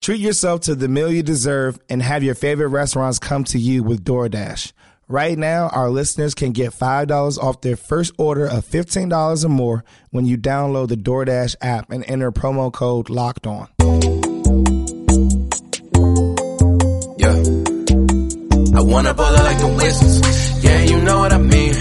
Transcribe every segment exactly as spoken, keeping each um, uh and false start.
Treat yourself to the meal you deserve and have your favorite restaurants come to you with DoorDash. Right now, our listeners can get five dollars off their first order of fifteen dollars or more when you download the DoorDash app and enter promo code Locked On. Yeah, I want to baller like the Wizards. Yeah, you know what I mean.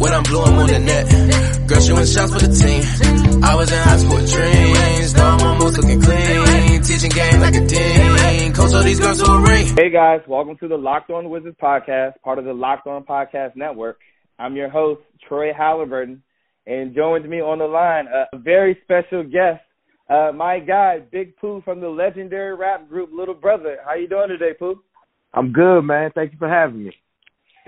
When I'm blue, I'm on the net. Girl, shooting shots for the team. I was in high school with dreams. Now I'm almost looking clean. Teaching game like a dean. Coach all these girls to a ring. Hey guys, welcome to the Locked On Wizards podcast, part of the Locked On Podcast Network. I'm your host, Troy Halliburton, and joins me on the line a very special guest, uh, my guy, Big Pooh from the legendary rap group Little Brother. How you doing today, Pooh? I'm good, man. Thank you for having me.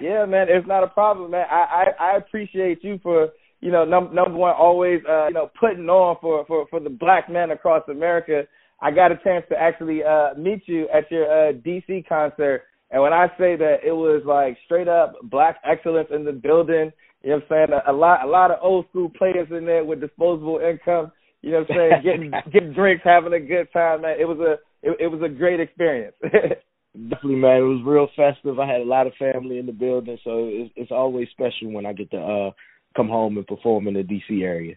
Yeah, man, it's not a problem, man. I, I, I appreciate you for, you know, num- number one, always, uh, you know, putting on for, for, for the black men across America. I got a chance to actually uh, meet you at your uh, D C concert. And when I say that, it was like straight up black excellence in the building. You know what I'm saying? A, a lot a lot of old school players in there with disposable income. You know what I'm saying? Getting getting drinks, having a good time, man. It was a it, it was a great experience. Definitely, man. It was real festive. I had a lot of family in the building, so it's, it's always special when I get to uh, come home and perform in the D C area.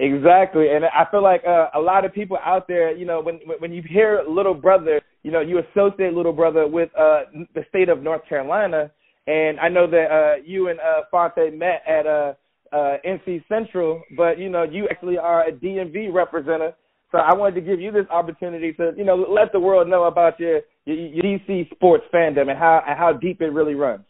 Exactly, and I feel like uh, a lot of people out there, you know, when when you hear Little Brother, you know, you associate Little Brother with uh, the state of North Carolina, and I know that uh, you and uh, Fonte met at uh, uh, N C Central, but, you know, you actually are a D M V representative. So I wanted to give you this opportunity to, you know, let the world know about your, your, your D C sports fandom and how and how deep it really runs.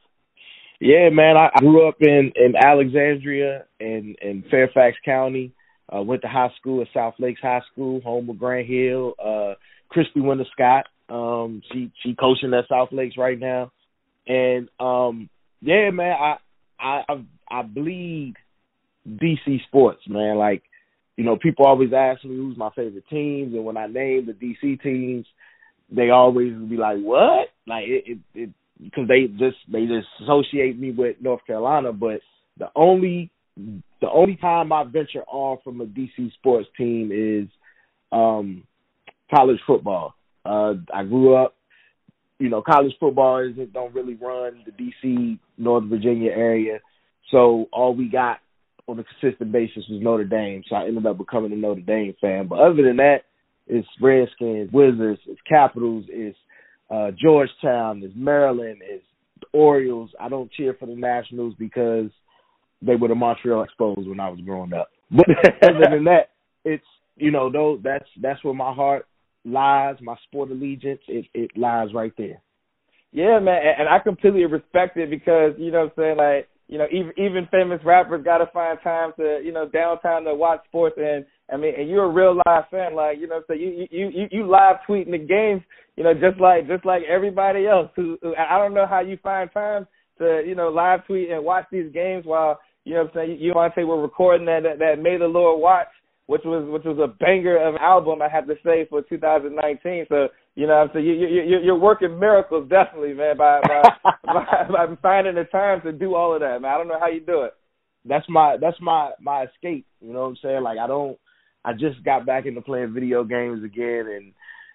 Yeah, man, I grew up in, in Alexandria and in Fairfax County. Uh, went to high school at South Lakes High School, home of Grant Hill. Uh, Christy Winter Scott, um, she she coaching at South Lakes right now. And um, yeah, man, I I I bleed D C sports, man. Like, you know, people always ask me who's my favorite teams, and when I name the D C teams, they always be like, "What?" Like, it, it, because they just they just associate me with North Carolina. But the only the only time I venture off from a D C sports team is um, college football. Uh, I grew up, you know, college football isn't don't really run the D C Northern Virginia area, so all we got on a consistent basis was Notre Dame, so I ended up becoming a Notre Dame fan. But other than that, it's Redskins, Wizards, it's Capitals, it's uh, Georgetown, it's Maryland, it's the Orioles. I don't cheer for the Nationals because they were the Montreal Expos when I was growing up. But other than that, it's, you know, though, that's that's where my heart lies, my sport allegiance, it, it lies right there. Yeah, man, and I completely respect it because, you know what I'm saying, like, you know, even even famous rappers got to find time to, you know, downtime to watch sports. And, I mean, and you're a real live fan. Like, you know, so you you, you, you live tweeting the games, you know, just like just like everybody else. Who, who I don't know how you find time to, you know, live tweet and watch these games while, you know what I'm saying, you want to say we're recording that, that, that May the Lord Watch, which was which was a banger of an album, I have to say, for two thousand nineteen. So, you know what I'm saying, you, you, you're working miracles, definitely, man, by by, by by finding the time to do all of that, man. I don't know how you do it. That's my that's my, my escape, you know what I'm saying? Like, I don't – I just got back into playing video games again, and,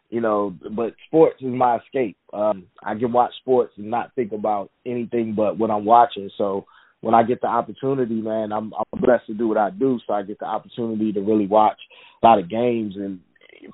you know, but sports is my escape. Um, I can watch sports and not think about anything but what I'm watching, so – when I get the opportunity, man, I'm, I'm blessed to do what I do, so I get the opportunity to really watch a lot of games. And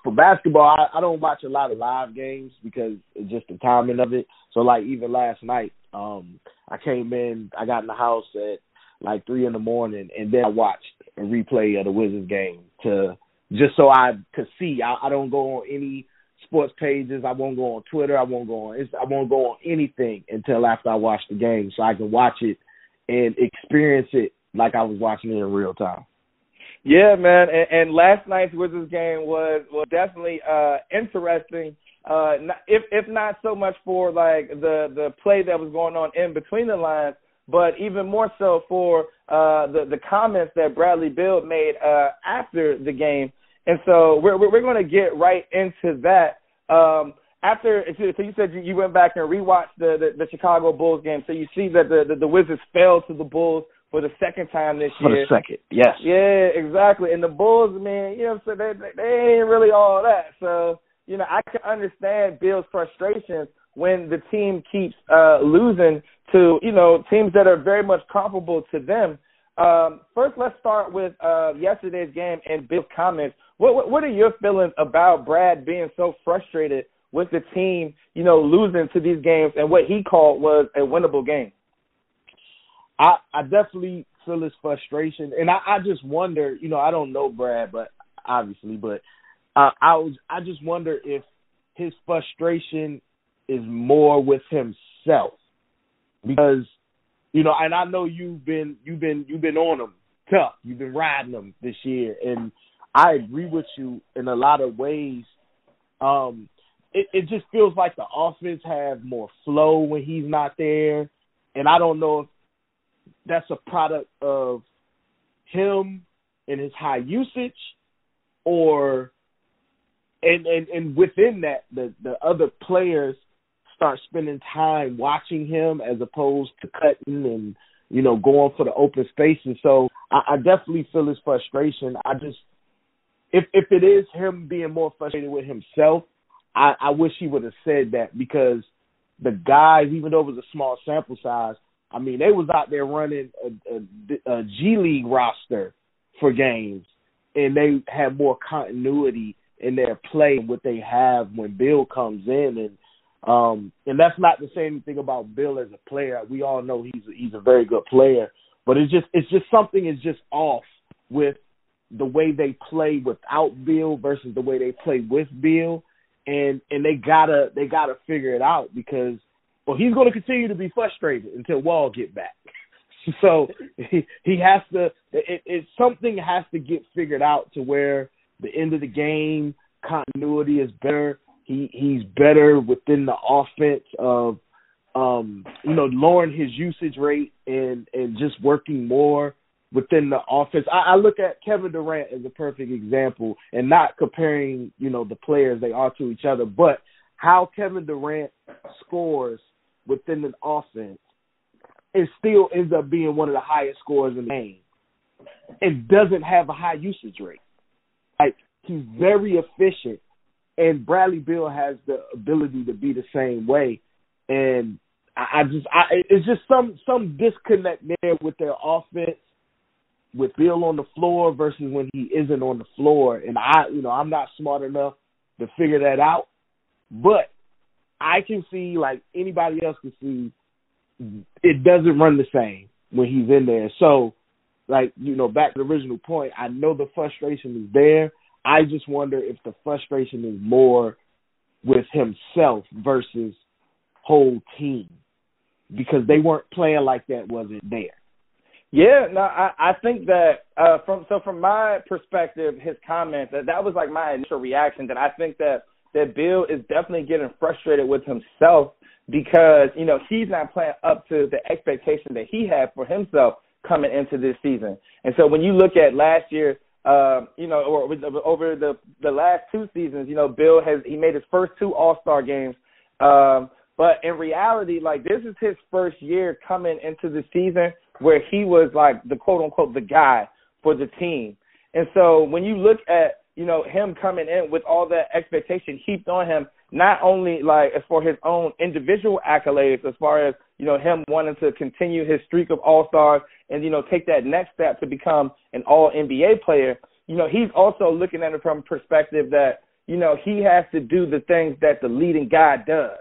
for basketball, I, I don't watch a lot of live games because it's just the timing of it. So, like, even last night, um, I came in, I got in the house at, like, three in the morning, and then I watched a replay of the Wizards game to just so I could see. I, I don't go on any sports pages. I won't go on Twitter. I won't go on Instagram. I won't go on anything until after I watch the game so I can watch it and experience it like I was watching it in real time. Yeah, man, and, and last night's Wizards game was, was definitely uh, interesting uh, if if not so much for like the, the play that was going on in between the lines, but even more so for uh, the the comments that Bradley Beal made uh, after the game. And so we're we're going to get right into that. Um, after so you said you went back and rewatched the, the, the Chicago Bulls game, so you see that the, the, the Wizards fell to the Bulls for the second time this for year. For the second, yes. Yeah, exactly. And the Bulls, man, you know, so they they ain't really all that. So you know, I can understand Bill's frustrations when the team keeps uh, losing to, you know, teams that are very much comparable to them. Um, first, let's start with uh, yesterday's game and Bill's comments. What, what what are your feelings about Brad being so frustrated with the team, you know, losing to these games and what he called was a winnable game? I, I definitely feel his frustration, and I, I just wonder, you know, I don't know Brad, but obviously, but uh, I was, I just wonder if his frustration is more with himself, because, you know, and I know you've been you've been you've been on him tough, you've been riding him this year, and I agree with you in a lot of ways. Um, it, it just feels like the offense have more flow when he's not there, and I don't know if that's a product of him and his high usage, or and and, and within that, the, the other players start spending time watching him as opposed to cutting and, you know, going for the open spaces. So I, I definitely feel his frustration. I just, if if it is him being more frustrated with himself, I, I wish he would have said that, because the guys, even though it was a small sample size, I mean, they was out there running a, a, a G League roster for games, and they had more continuity in their play than what they have when Bill comes in. And um, and that's not to say anything about Bill as a player. We all know he's a, he's a very good player, but it's just it's just something is just off with the way they play without Bill versus the way they play with Bill, and and they gotta they gotta figure it out, because well, he's going to continue to be frustrated until Wall get back. So he, he has to it, – it, something has to get figured out to where the end of the game continuity is better. He He's better within the offense of, um, you know, lowering his usage rate and, and just working more within the offense. I, I look at Kevin Durant as a perfect example, and not comparing, you know, the players they are to each other, but how Kevin Durant scores within an offense, it still ends up being one of the highest scores in the game. It doesn't have a high usage rate. Like, he's very efficient, and Bradley Beal has the ability to be the same way. And I, I just, I, it's just some some disconnect there with their offense, with Beal on the floor versus when he isn't on the floor. And I, you know, I'm not smart enough to figure that out, but I can see, like anybody else can see, it doesn't run the same when he's in there. So, like, you know, back to the original point, I know the frustration is there. I just wonder if the frustration is more with himself versus whole team, because they weren't playing like that wasn't there. Yeah, no, I, I think that uh, from so from my perspective, his comments, that, that was like my initial reaction, that I think that that Bill is definitely getting frustrated with himself, because, you know, he's not playing up to the expectation that he had for himself coming into this season. And so when you look at last year, uh, you know, or over the the last two seasons, you know, Bill has he made his first two All-Star games. Um, but in reality, like, this is his first year coming into the season where he was like the quote-unquote the guy for the team. And so when you look at, you know, him coming in with all that expectation heaped on him, not only like as for his own individual accolades, as far as, you know, him wanting to continue his streak of All-Stars and, you know, take that next step to become an all N B A player, you know, he's also looking at it from perspective that, you know, he has to do the things that the leading guy does.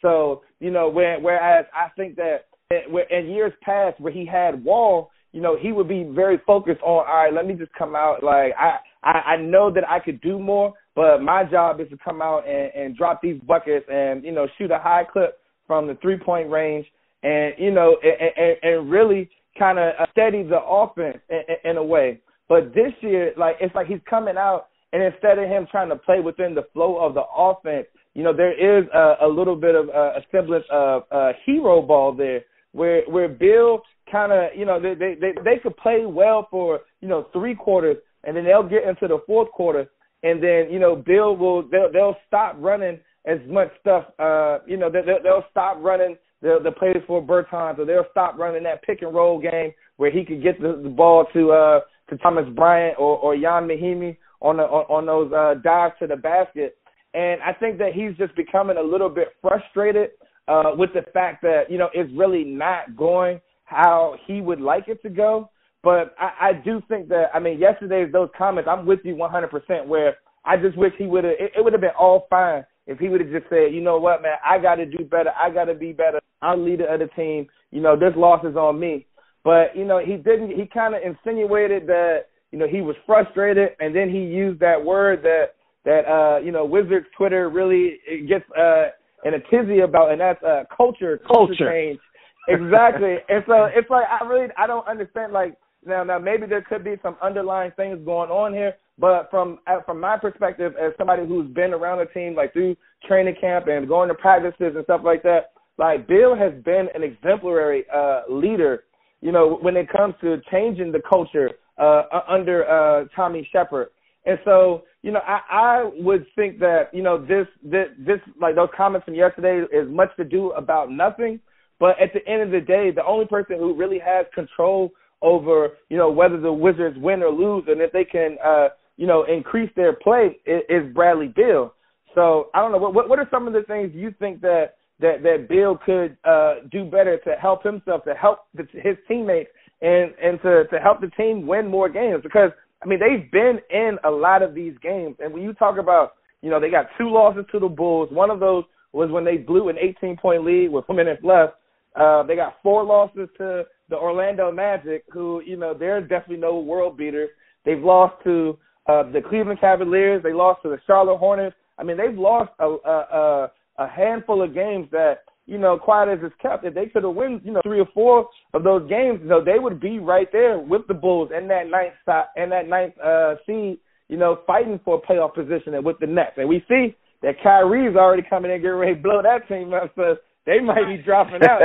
So, you know, whereas I think that in years past where he had Wall, you know, he would be very focused on, all right, let me just come out. Like, I, I, I know that I could do more, but my job is to come out and, and drop these buckets and, you know, shoot a high clip from the three-point range and, you know, and, and, and really kind of steady the offense in, in a way. But this year, like, it's like he's coming out, and instead of him trying to play within the flow of the offense, you know, there is a, a little bit of a, a semblance of a hero ball there where where Bill kind of, you know, they, they, they, they could play well for, you know, three quarters, and then they'll get into the fourth quarter, and then, you know, Bill will, they'll, they'll stop running as much stuff, uh, you know, they, they'll stop running the, the plays for Bertans, or they'll stop running that pick-and-roll game where he could get the, the ball to uh, to Thomas Bryant or, or Ian Mahinmi on, the, on, on those uh, dives to the basket. And I think that he's just becoming a little bit frustrated uh, with the fact that, you know, it's really not going how he would like it to go. But I, I do think that, I mean, yesterday's those comments, I'm with you one hundred percent, where I just wish he would have, it, it would have been all fine if he would have just said, you know what, man, I got to do better. I got to be better. I'm leader of the team. You know, this loss is on me. But, you know, he didn't, he kind of insinuated that, you know, he was frustrated. And then he used that word that, that uh, you know, Wizards Twitter really gets uh, in a tizzy about, and that's uh, culture, culture, culture change. Exactly. And so it's like, I really, I don't understand, like, Now, now maybe there could be some underlying things going on here, but from from my perspective, as somebody who's been around the team, like through training camp and going to practices and stuff like that, like Bill has been an exemplary uh, leader, you know, when it comes to changing the culture uh, under uh, Tommy Shepard. And so, you know, I, I would think that, you know, this, this this like those comments from yesterday is much to do about nothing. But at the end of the day, the only person who really has control over, you know, whether the Wizards win or lose and if they can, uh, you know, increase their play is, is Bradley Beal. So I don't know. What what are some of the things you think that that, that Beal could uh, do better to help himself, to help the, his teammates, and, and to, to help the team win more games? Because, I mean, they've been in a lot of these games. And when you talk about, you know, they got two losses to the Bulls. One of those was when they blew an eighteen-point lead with four minutes left. Uh, they got four losses to the Orlando Magic, who, you know, they're definitely no world beaters. They've lost to uh, the Cleveland Cavaliers. They lost to the Charlotte Hornets. I mean, they've lost a, a, a handful of games that, you know, quiet as it's kept, if they could have won, you know, three or four of those games, you know, they would be right there with the Bulls in that ninth spot, in that ninth uh, seed, you know, fighting for a playoff position and with the Nets. And we see that Kyrie's already coming in, getting ready to blow that team up. So they might be dropping out.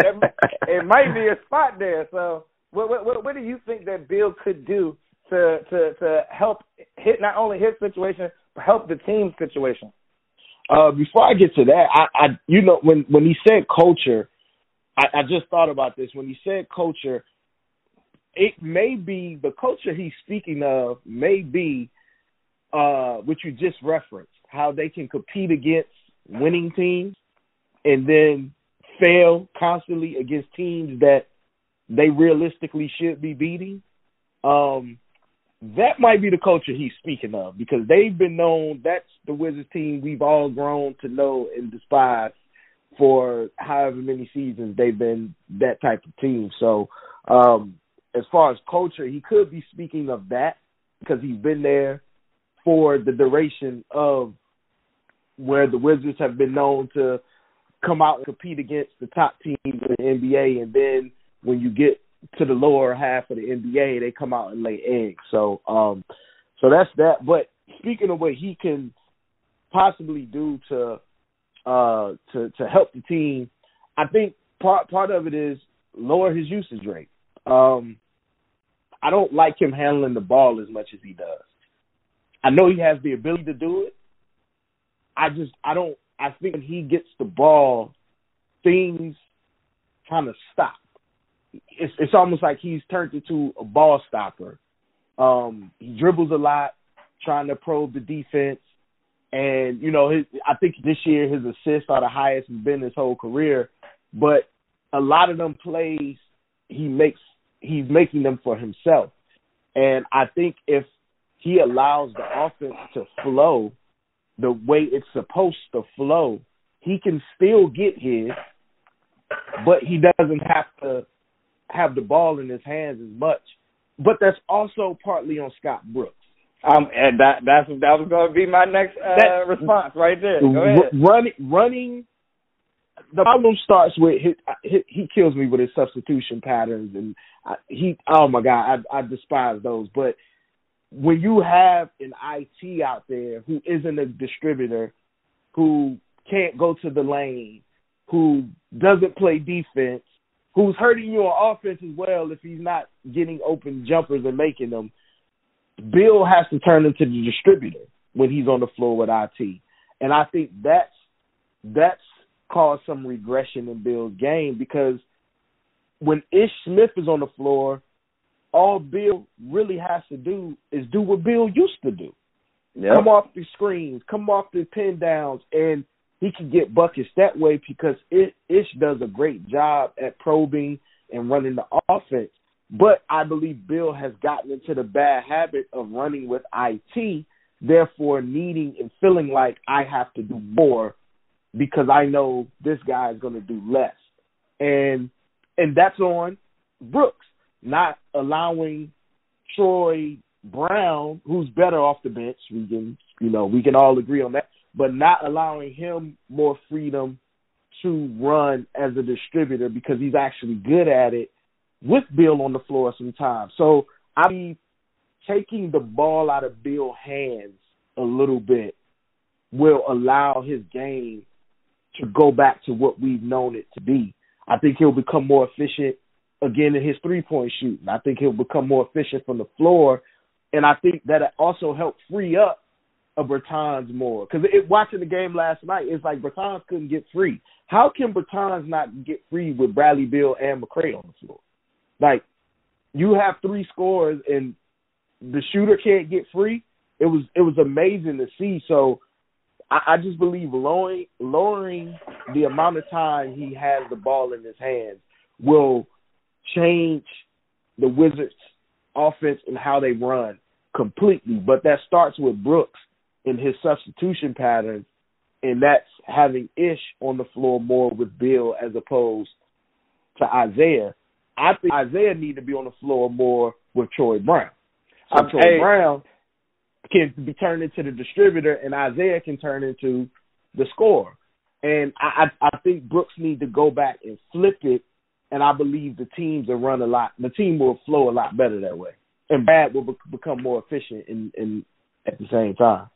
It might be a spot there. So what, what, what do you think that Bill could do to, to, to help hit not only his situation, but help the team's situation? Uh, before I get to that, I, I you know, when, when he said culture, I, I just thought about this. When he said culture, it may be the culture he's speaking of may be uh, what you just referenced, how they can compete against winning teams and then fail constantly against teams that they realistically should be beating. Um, that might be the culture he's speaking of, because they've been known, that's the Wizards team we've all grown to know and despise for however many seasons they've been that type of team. So um, as far as culture, he could be speaking of that because he's been there for the duration of where the Wizards have been known to come out and compete against the top teams in the N B A, and then when you get to the lower half of the N B A, they come out and lay eggs. So, um, so that's that. But speaking of what he can possibly do to uh, to to help the team, I think part part of it is lower his usage rate. Um, I don't like him handling the ball as much as he does. I know he has the ability to do it. I just I don't. I think when he gets the ball, things kind of stop. It's, it's almost like he's turned into a ball stopper. Um, he dribbles a lot, trying to probe the defense. And, you know, his, I think this year his assists are the highest he's been his whole career. But a lot of them plays he makes, he's making them for himself. And I think if he allows the offense to flow the way it's supposed to flow, he can still get his, but he doesn't have to have the ball in his hands as much. But that's also partly on Scott Brooks. Um, and that that's, that was going to be my next uh, that, response right there. Go ahead. Running, running. The problem starts with his, he, he kills me with his substitution patterns, and I, he. Oh my God, I, I despise those, but. When you have an I T out there who isn't a distributor, who can't go to the lane, who doesn't play defense, who's hurting you on offense as well if he's not getting open jumpers and making them. Bill has to turn into the distributor when he's on the floor with I T. And I think that's that's caused some regression in Bill's game, because when Ish Smith is on the floor, all Bill really has to do is do what Bill used to do. Yep. Come off the screens, come off the pin downs, and he can get buckets that way because Ish does a great job at probing and running the offense. But I believe Bill has gotten into the bad habit of running with I T, therefore needing and feeling like I have to do more because I know this guy is going to do less. And and that's on Brooks, not allowing Troy Brown, who's better off the bench. We can, you know, we can all agree on that, but not allowing him more freedom to run as a distributor because he's actually good at it with Bill on the floor sometimes. So I mean, taking the ball out of Bill's hands a little bit will allow his game to go back to what we've known it to be. I think he'll become more efficient again in his three-point shooting. I think he'll become more efficient from the floor, and I think that it also helped free up a Bertans more. Because watching the game last night, it's like Bertans couldn't get free. How can Bertans not get free with Bradley Beal and McCray on the floor? Like, you have three scorers and the shooter can't get free. It was it was amazing to see. So I, I just believe lowering, lowering the amount of time he has the ball in his hands will change the Wizards' offense and how they run completely. But that starts with Brooks and his substitution pattern, and that's having Ish on the floor more with Bill as opposed to Isaiah. I think Isaiah needs to be on the floor more with Troy Brown. So I'm Troy hey, Brown can be turned into the distributor, and Isaiah can turn into the scorer. And I, I, I think Brooks needs to go back and flip it, and I believe the teams will run a lot. The team will flow a lot better that way, and Brad will be- become more efficient in, in at the same time.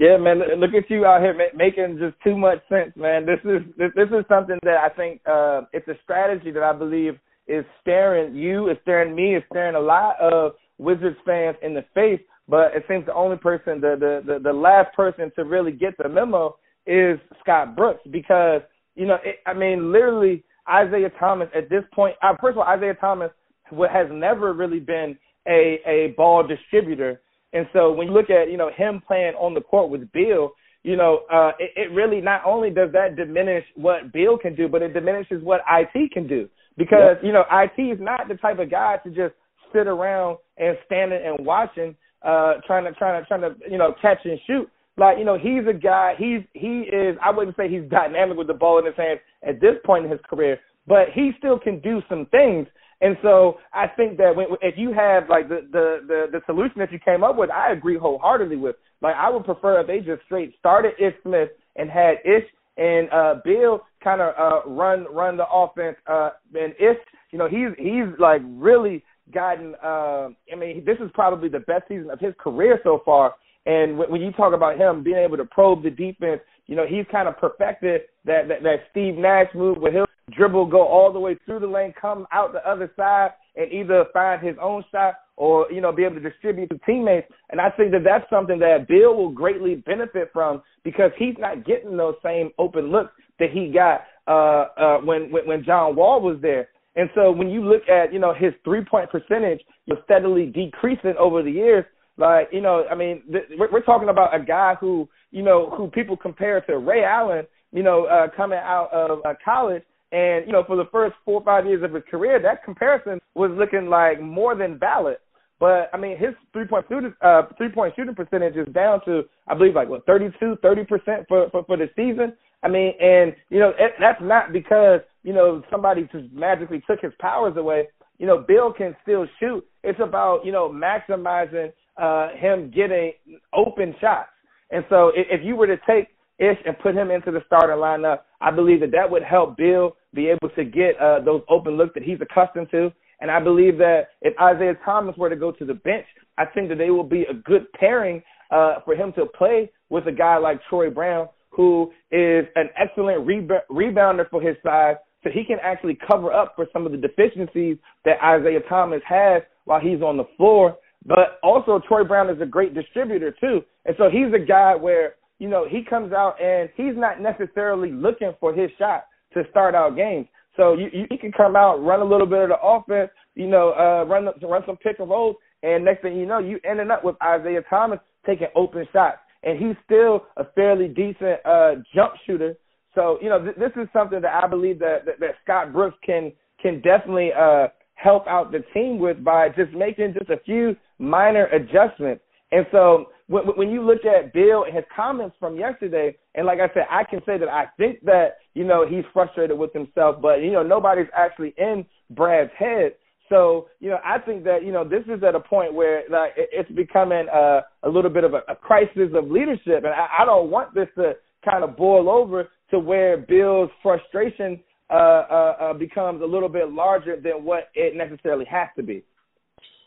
Yeah, man, look at you out here making just too much sense, man. This is this, this is something that I think uh, it's a strategy that I believe is staring you, is staring me, is staring a lot of Wizards fans in the face, but it seems the only person, the the, the, the last person to really get the memo is Scott Brooks, because, you know, it, I mean, literally Isaiah Thomas at this point, uh, first of all, Isaiah Thomas has never really been a, a ball distributor. And so when you look at, you know, him playing on the court with Bill, you know, uh, it, it really not only does that diminish what Bill can do, but it diminishes what I T can do. Because, yep. you know, I T is not the type of guy to just sit around and standing and watching, uh, trying to, trying to, trying to, you know, catch and shoot. Like, you know, he's a guy, he's, he is, I wouldn't say he's dynamic with the ball in his hands at this point in his career, but he still can do some things. And so I think that when, if you have, like, the, the, the, the solution that you came up with, I agree wholeheartedly with. Like, I would prefer if they just straight started Ish Smith and had Ish and uh, Bill kind of uh, run run the offense. Uh, and Ish, you know, he's, he's like, really gotten uh, – I mean, this is probably the best season of his career so far. And when, when you talk about him being able to probe the defense, you know, he's kind of perfected that, that, that Steve Nash move where he'll dribble, go all the way through the lane, come out the other side, and either find his own shot or, you know, be able to distribute to teammates. And I think that that's something that Bill will greatly benefit from, because he's not getting those same open looks that he got uh, uh, when, when when John Wall was there. And so when you look at, you know, his three-point percentage, you're steadily decreasing over the years. Like, you know, I mean, th- we're talking about a guy who, you know, who people compare to Ray Allen, you know, uh, coming out of uh, college. And, you know, for the first four or five years of his career, that comparison was looking like more than valid. But, I mean, his three-point shooting, uh, three-point shooting percentage is down to, I believe, like, what, thirty-two, thirty percent for, for, for the season? I mean, and, you know, it, that's not because, you know, somebody just magically took his powers away. You know, Bill can still shoot. It's about, you know, maximizing uh, him getting open shots. And so if, if you were to take Ish and put him into the starting lineup, I believe that that would help Bill be able to get uh, those open looks that he's accustomed to. And I believe that if Isaiah Thomas were to go to the bench, I think that they will be a good pairing uh, for him to play with a guy like Troy Brown, who is an excellent reba- rebounder for his size, so he can actually cover up for some of the deficiencies that Isaiah Thomas has while he's on the floor. But also Troy Brown is a great distributor too. And so he's a guy where, you know, he comes out and he's not necessarily looking for his shot to start out games. So you, you he can come out, run a little bit of the offense, you know, uh, run run some pick and rolls, and next thing you know, you ending up with Isaiah Thomas taking open shots. And he's still a fairly decent uh, jump shooter. So, you know, th- this is something that I believe that, that, that Scott Brooks can can definitely uh, help out the team with by just making just a few minor adjustments. And so when, when you look at Bill and his comments from yesterday, and like I said, I can say that I think that, you know, he's frustrated with himself, but, you know, nobody's actually in Brad's head. So, you know, I think that, you know, this is at a point where like it's becoming a, a little bit of a, a crisis of leadership. And I, I don't want this to kind of boil over to where Bill's frustration uh, uh, uh, becomes a little bit larger than what it necessarily has to be.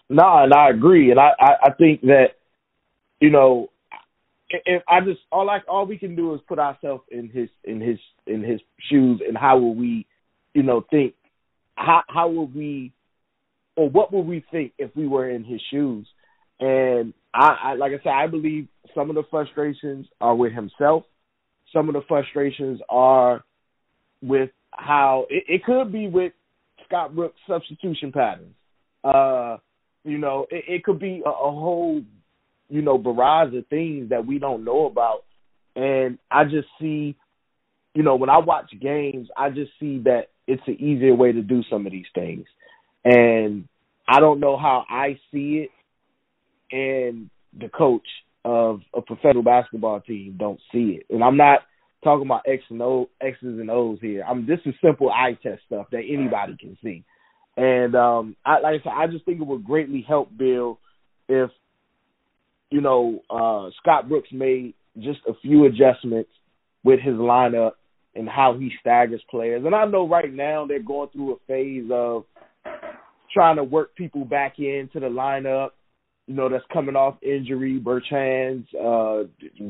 No, and I agree. And I, I, I think that, you know, if I just all like all we can do is put ourselves in his in his in his shoes, and how will we, you know, think how how will we or what would we think if we were in his shoes? And I, I like I said, I believe some of the frustrations are with himself. Some of the frustrations are with how it, it could be with Scott Brooks' substitution patterns. Uh, you know, it, it could be a, a whole, you know, barrage of things that we don't know about. And I just see, you know, when I watch games, I just see that it's an easier way to do some of these things. And I don't know how I see it and the coach of a professional basketball team don't see it. And I'm not talking about X and O, X's and O's here. I'm this is simple eye test stuff that anybody can see. And um, I, like I said, I just think it would greatly help Bill if, you know, uh, Scott Brooks made just a few adjustments with his lineup and how he staggers players. And I know right now they're going through a phase of trying to work people back into the lineup, you know, that's coming off injury, Bertans, uh,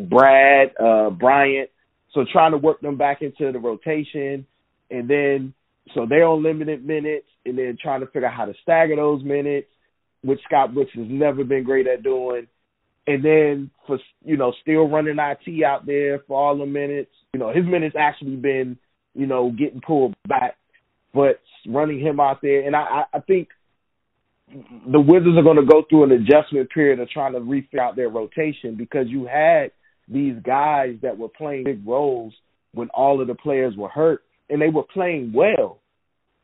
Brad, uh, Bryant. So trying to work them back into the rotation. And then, so they're on limited minutes, and then trying to figure out how to stagger those minutes, which Scott Brooks has never been great at doing. And then, for you know, still running I T out there for all the minutes. You know, his minutes actually been, you know, getting pulled back, but running him out there. And I, I think the Wizards are going to go through an adjustment period of trying to refigure out their rotation, because you had these guys that were playing big roles when all of the players were hurt, and they were playing well.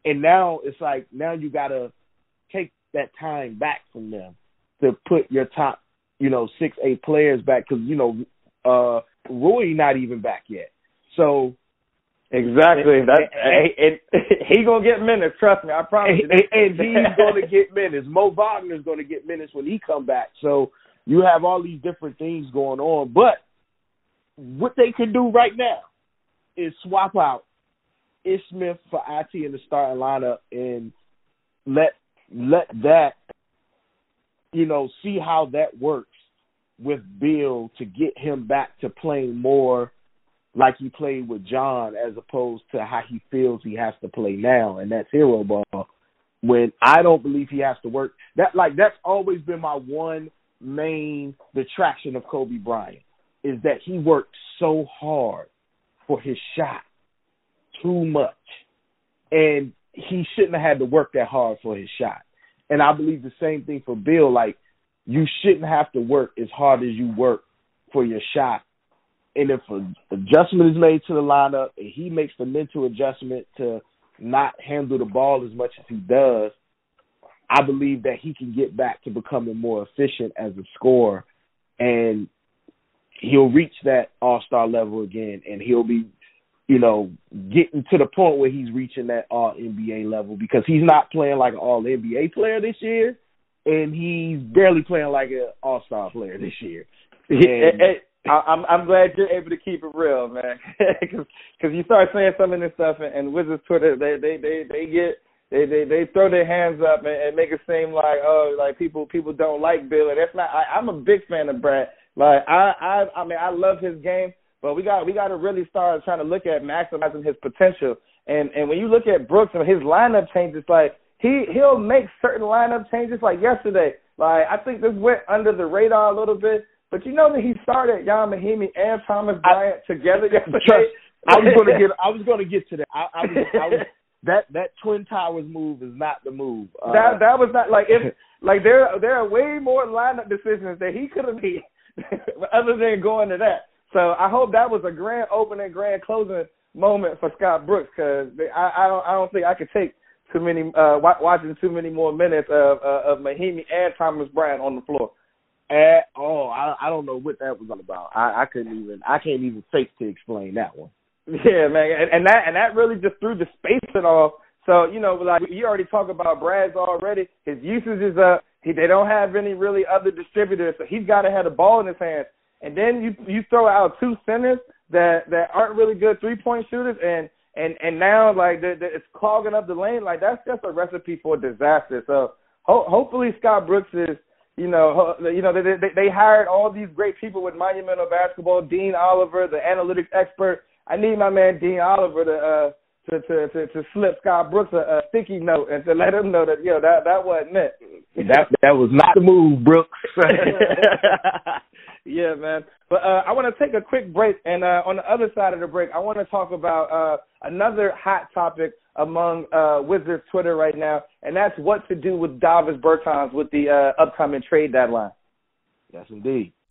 And now it's like, now you got to take that time back from them to put your top, you know, six, eight players back, because, you know, uh, Rui not even back yet. So exactly. And, that, and, and, and he gonna get minutes. Trust me, I promise. And, you. and he's gonna get minutes. Mo Wagner's gonna get minutes when he come back. So you have all these different things going on. But what they can do right now is swap out Ish Smith for I T in the starting lineup, and let let that, you know, see how that works with Bill to get him back to playing more like he played with John, as opposed to how he feels he has to play now, and that's hero ball, when I don't believe he has to work. That like that's always been my one main detraction of Kobe Bryant, is that he worked so hard for his shot too much, and he shouldn't have had to work that hard for his shot. And I believe the same thing for Bill. Like, you shouldn't have to work as hard as you work for your shot. And if an adjustment is made to the lineup and he makes the mental adjustment to not handle the ball as much as he does, I believe that he can get back to becoming more efficient as a scorer, and he'll reach that all-star level again, and he'll be, you know, getting to the point where he's reaching that all N B A level, because he's not playing like an all N B A player this year, and he's barely playing like an all-star player this year. And I'm I'm glad you're able to keep it real, man, because you start saying some of this stuff, and, and Wizards Twitter, they they they they get they they, they throw their hands up and, and make it seem like oh like people people don't like Bill, and that's not. I, I'm a big fan of Brad. Like I I I mean I love his game, But we got we got to really start trying to look at maximizing his potential. And and when you look at Brooks and his lineup changes, like he he'll make certain lineup changes. Like yesterday, like I think this went under the radar a little bit. But you know that he started Ian Mahinmi and Thomas Bryant I, together yesterday. Trust, I was going to get I was going to get to that. I, I was. I was That that Twin Towers move is not the move. Uh, that that was not like if like there there are way more lineup decisions that he could have made other than going to that. So I hope that was a grand opening, grand closing moment for Scott Brooks, because I, I don't I don't think I could take too many uh, watching too many more minutes of uh, of Mahinmi and Thomas Bryant on the floor. At all, I I don't know what that was all about. I, I couldn't even I can't even fake to explain that one. Yeah, man, and, and that and that really just threw the spacing off. So, you know, like you already talked about Brad's already. His usage is up. He, they don't have any really other distributors, so he's got to have the ball in his hands. And then you you throw out two centers that, that aren't really good three-point shooters, and, and, and now, like, they're, they're, it's clogging up the lane. Like, that's just a recipe for disaster. So ho- hopefully Scott Brooks is, you know, ho- you know they, they, they hired all these great people with Monumental Basketball, Dean Oliver, the analytics expert. I need my man Dean Oliver to uh, to, to, to to slip Scott Brooks a, a sticky note and to let him know that yo that that wasn't it. That that was not the move, Brooks. Yeah, man. But uh, I want to take a quick break, and uh, on the other side of the break, I want to talk about uh, another hot topic among uh, Wizards Twitter right now, and that's what to do with Davis Bertans with the uh, upcoming trade deadline. Yes, indeed.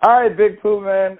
All right, Big Pooh, man.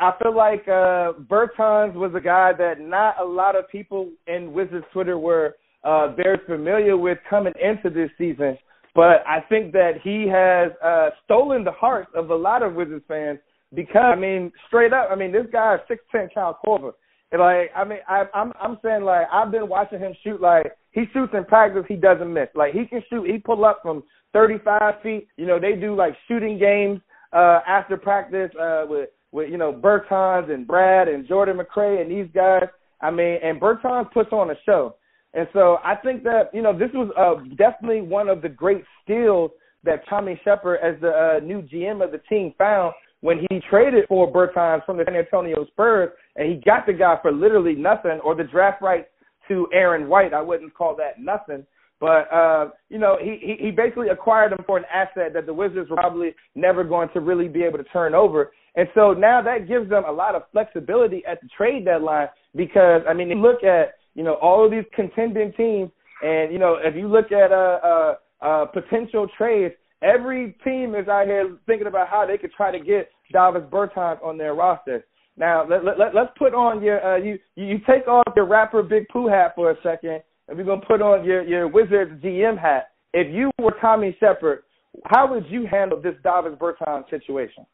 I feel like uh, Bertans was a guy that not a lot of people in Wizards Twitter were uh, very familiar with coming into this season, but I think that he has uh, stolen the hearts of a lot of Wizards fans because, I mean, straight up, I mean, this guy is six ten Kyle Korver. And like, I mean, I, I'm I'm saying, like, I've been watching him shoot. Like, he shoots in practice, he doesn't miss. Like, he can shoot. He pull up from thirty-five feet. You know, they do, like, shooting games. Uh, after practice uh, with, with, you know, Bertans and Brad and Jordan McRae and these guys. I mean, and Bertans puts on a show. And so I think that, you know, this was uh, definitely one of the great steals that Tommy Shepard, as the uh, new G M of the team, found when he traded for Bertans from the San Antonio Spurs, and he got the guy for literally nothing, or the draft rights to Aaron White. I wouldn't call that nothing. But, uh, you know, he, he, he basically acquired him for an asset that the Wizards were probably never going to really be able to turn over. And so now that gives them a lot of flexibility at the trade deadline because, I mean, you look at, you know, all of these contending teams and, you know, if you look at uh, uh, uh, potential trades, every team is out here thinking about how they could try to get Davis Bertans on their roster. Now, let, let, let's put on your uh, – you, you take off your rapper Big Pooh hat for a second, and we're going to put on your, your Wizards G M hat. If you were Tommy Shepard, how would you handle this Davis Bertans situation?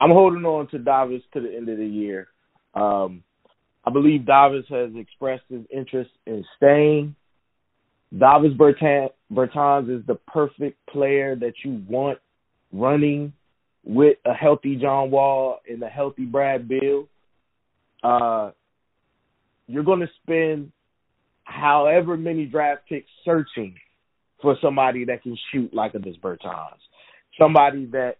I'm holding on to Davis to the end of the year. Um, I believe Davis has expressed his interest in staying. Davis Bertans, Bertans is the perfect player that you want running with a healthy John Wall and a healthy Brad Beal. Uh, you're going to spend however many draft picks searching for somebody that can shoot like a Bertans, somebody that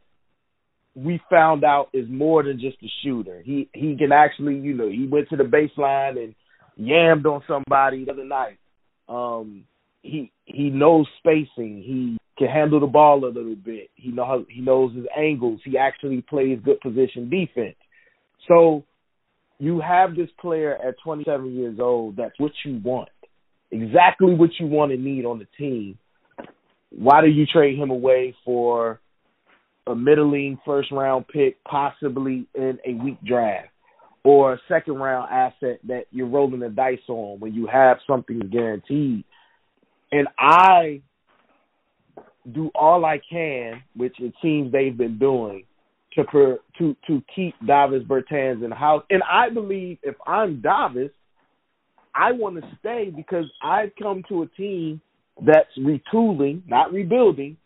we found out is more than just a shooter. He he can actually, you know, he went to the baseline and yammed on somebody the other night. Um, he he knows spacing. He can handle the ball a little bit. He know he knows his angles. He actually plays good position defense. So you have this player at twenty-seven years old. That's what you want. Exactly what you want and need on the team. Why do you trade him away for a middling first-round pick, possibly in a weak draft, or a second-round asset that you're rolling the dice on when you have something guaranteed? And I do all I can, which it seems they've been doing, to per, to to keep Davis Bertans in the house. And I believe if I'm Davis, I want to stay because I've come to a team that's retooling, not rebuilding,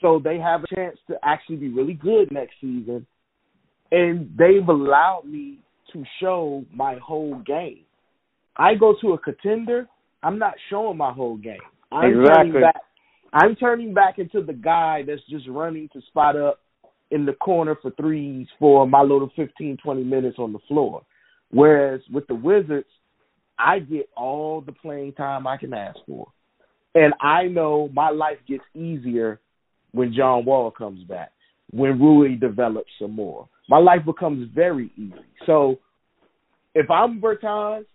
so they have a chance to actually be really good next season. And they've allowed me to show my whole game. I go to a contender, I'm not showing my whole game. I'm exactly. turning back. I'm turning back into the guy that's just running to spot up in the corner for threes for my little fifteen, twenty minutes on the floor. Whereas with the Wizards, I get all the playing time I can ask for. And I know my life gets easier when John Wall comes back, when Rui develops some more. My life becomes very easy. So if I'm Bertans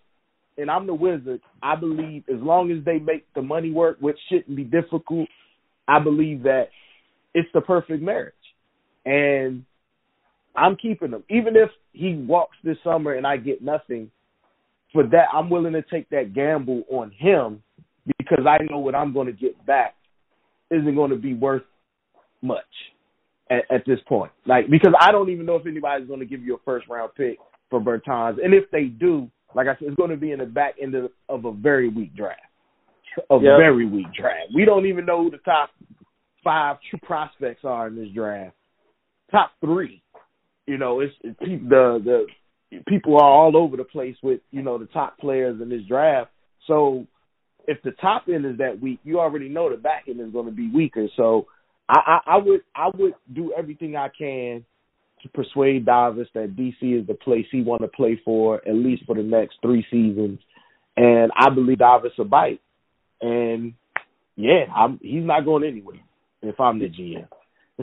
and I'm the Wizard, I believe as long as they make the money work, which shouldn't be difficult, I believe that it's the perfect marriage. And I'm keeping him. Even if he walks this summer and I get nothing, for that, I'm willing to take that gamble on him because I know what I'm going to get back isn't going to be worth much at, at this point. Like, because I don't even know if anybody's going to give you a first-round pick for Bertans. And if they do, like I said, it's going to be in the back end of, of a very weak draft. A yep. very weak draft. We don't even know who the top five true prospects are in this draft. Top three. You know, it's it, the the people are all over the place with, you know, the top players in this draft. So if the top end is that weak, you already know the back end is going to be weaker. So I, I, I would I would do everything I can to persuade Davis that D C is the place he want to play for, at least for the next three seasons. And I believe Davis will bite. And, yeah, I'm, he's not going anywhere if I'm the G M.